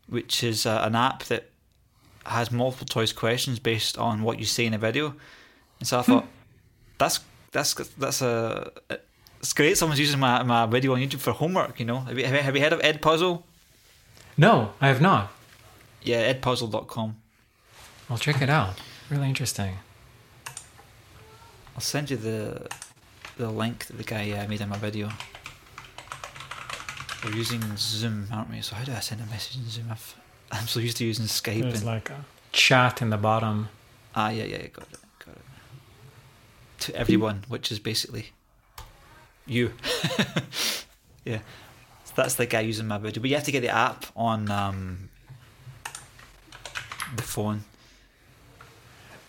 which is an app that has multiple choice questions based on what you say in a video. And so I thought, it's great. Someone's using my video on YouTube for homework, you know. Have you heard of Edpuzzle? No, I have not. Yeah, edpuzzle.com. I'll check it out. Really interesting. I'll send you the link that the guy made in my video. We're using Zoom, aren't we? So how do I send a message in Zoom? I'm so used to using Skype. There's like a chat in the bottom. Ah, yeah, got it. To everyone, which is basically you. Yeah, so that's the guy using my video. But you have to get the app on the phone.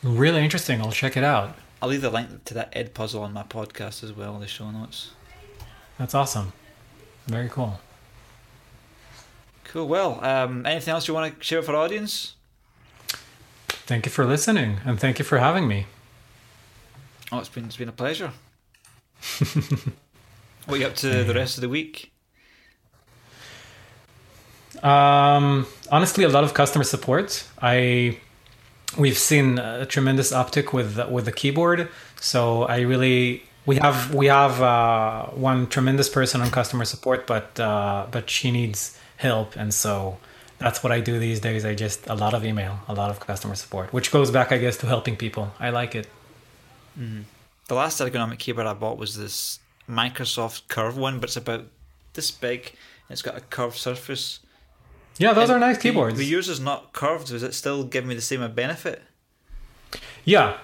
Really interesting. I'll check it out. I'll leave the link to that Edpuzzle on my podcast as well in the show notes. That's awesome. Very cool. Cool. Well, anything else you want to share with our audience? Thank you for listening, and thank you for having me. Oh, it's been a pleasure. What are you up to the rest of the week? Honestly, a lot of customer support. We've seen a tremendous uptick with the keyboard. So we have one tremendous person on customer support, but she needs help, and so that's what I do these days. I just a lot of email, a lot of customer support, which goes back, I guess, to helping people. I like it. Mm-hmm. The last ergonomic keyboard I bought was this Microsoft Curve one, but it's about this big. It's got a curved surface. Yeah, those are nice keyboards. The user's not curved. Does it still give me the same benefit? Yeah,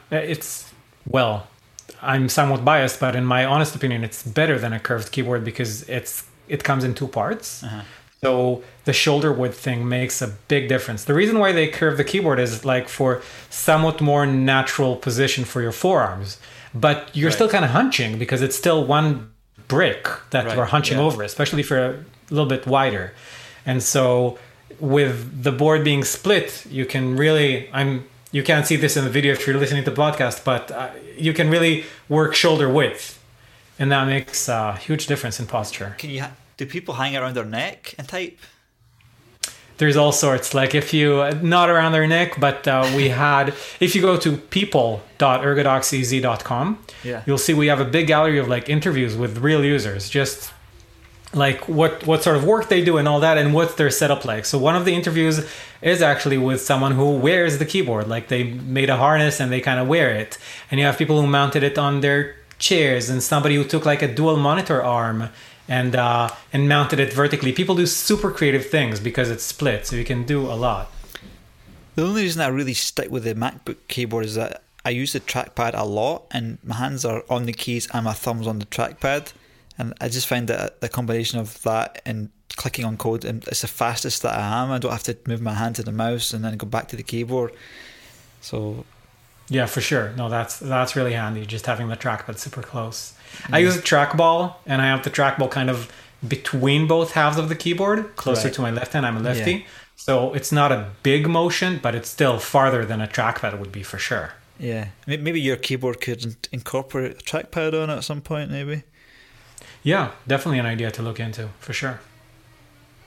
I'm somewhat biased, but in my honest opinion, it's better than a curved keyboard because it comes in two parts. Uh-huh. So the shoulder width thing makes a big difference. The reason why they curve the keyboard is like for somewhat more natural position for your forearms, but you're still kind of hunching because it's still one brick that you're hunching over, especially if you're a little bit wider. And so with the board being split, you can really, you can't see this in the video if you're listening to the podcast, but you can really work shoulder width. And that makes a huge difference in posture. Do people hang around their neck and type? There's all sorts. Like if you, not around their neck, but we had, if you go to people.ergodoxez.com, you'll see we have a big gallery of like interviews with real users, just like what sort of work they do and all that, and what's their setup like. So one of the interviews is actually with someone who wears the keyboard. Like they made a harness and they kind of wear it. And you have people who mounted it on their chairs, and somebody who took like a dual monitor arm and mounted it vertically. People do super creative things because it's split, so you can do a lot. The only reason I really stick with the MacBook keyboard is that I use the trackpad a lot, and my hands are on the keys and my thumb's on the trackpad. And I just find that the combination of that and clicking on code, and it's the fastest that I am. I don't have to move my hand to the mouse and then go back to the keyboard. So yeah, for sure. No, that's really handy, just having the trackpad super close. Mm. I use a trackball, and I have the trackball kind of between both halves of the keyboard, closer to my left hand. I'm a lefty. Yeah. So it's not a big motion, but it's still farther than a trackpad would be for sure. Yeah. Maybe your keyboard could incorporate a trackpad on it at some point, maybe. Yeah, definitely an idea to look into, for sure.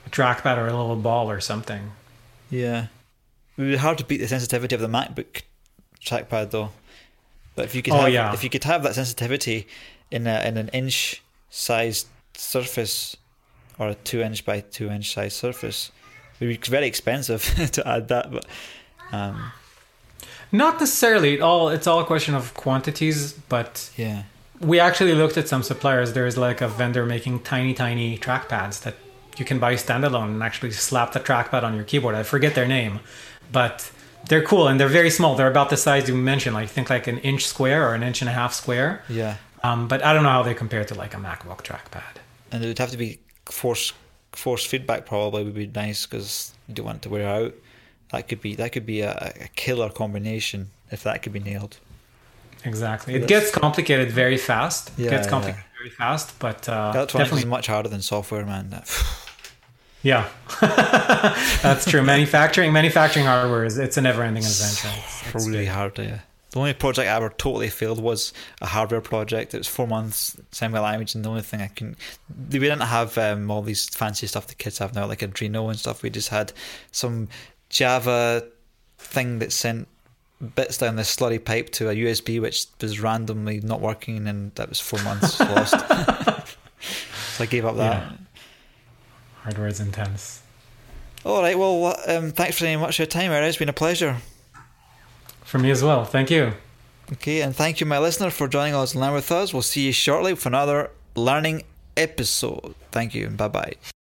A trackpad or a little ball or something. Yeah. It would be hard to beat the sensitivity of the MacBook trackpad though, but if you could if you could have that sensitivity in an inch sized surface, or a 2-inch by 2-inch sized surface, it would be very expensive to add that, but not necessarily. It's all a question of quantities, but yeah, we actually looked at some suppliers. There is like a vendor making tiny trackpads that you can buy standalone and actually slap the trackpad on your keyboard. I forget their name, but they're cool, and they're very small. They're about the size you mentioned, like think like an inch square or an inch and a half square. Yeah. But I don't know how they compare to like a MacBook trackpad. And it would have to be force feedback. Probably would be nice, because you don't want it to wear out. That could be a killer combination if that could be nailed. Exactly. It gets complicated very fast. Yeah, it gets complicated very fast, but that's definitely much harder than software, man. Yeah, that's true. Manufacturing hardware is a never-ending adventure. It's really hard. Yeah. The only project I ever totally failed was a hardware project. It was 4 months semi language, and the only thing we didn't have all these fancy stuff the kids have now, like Adreno and stuff. We just had some Java thing that sent bits down this slurry pipe to a USB, which was randomly not working, and that was 4 months lost. So I gave up that. Yeah. Hardware is intense. All right, well, thanks very much for your time, Erez. It's been a pleasure. For me as well. Thank you. Okay, and thank you, my listener, for joining us and learning with us. We'll see you shortly for another learning episode. Thank you, and bye-bye.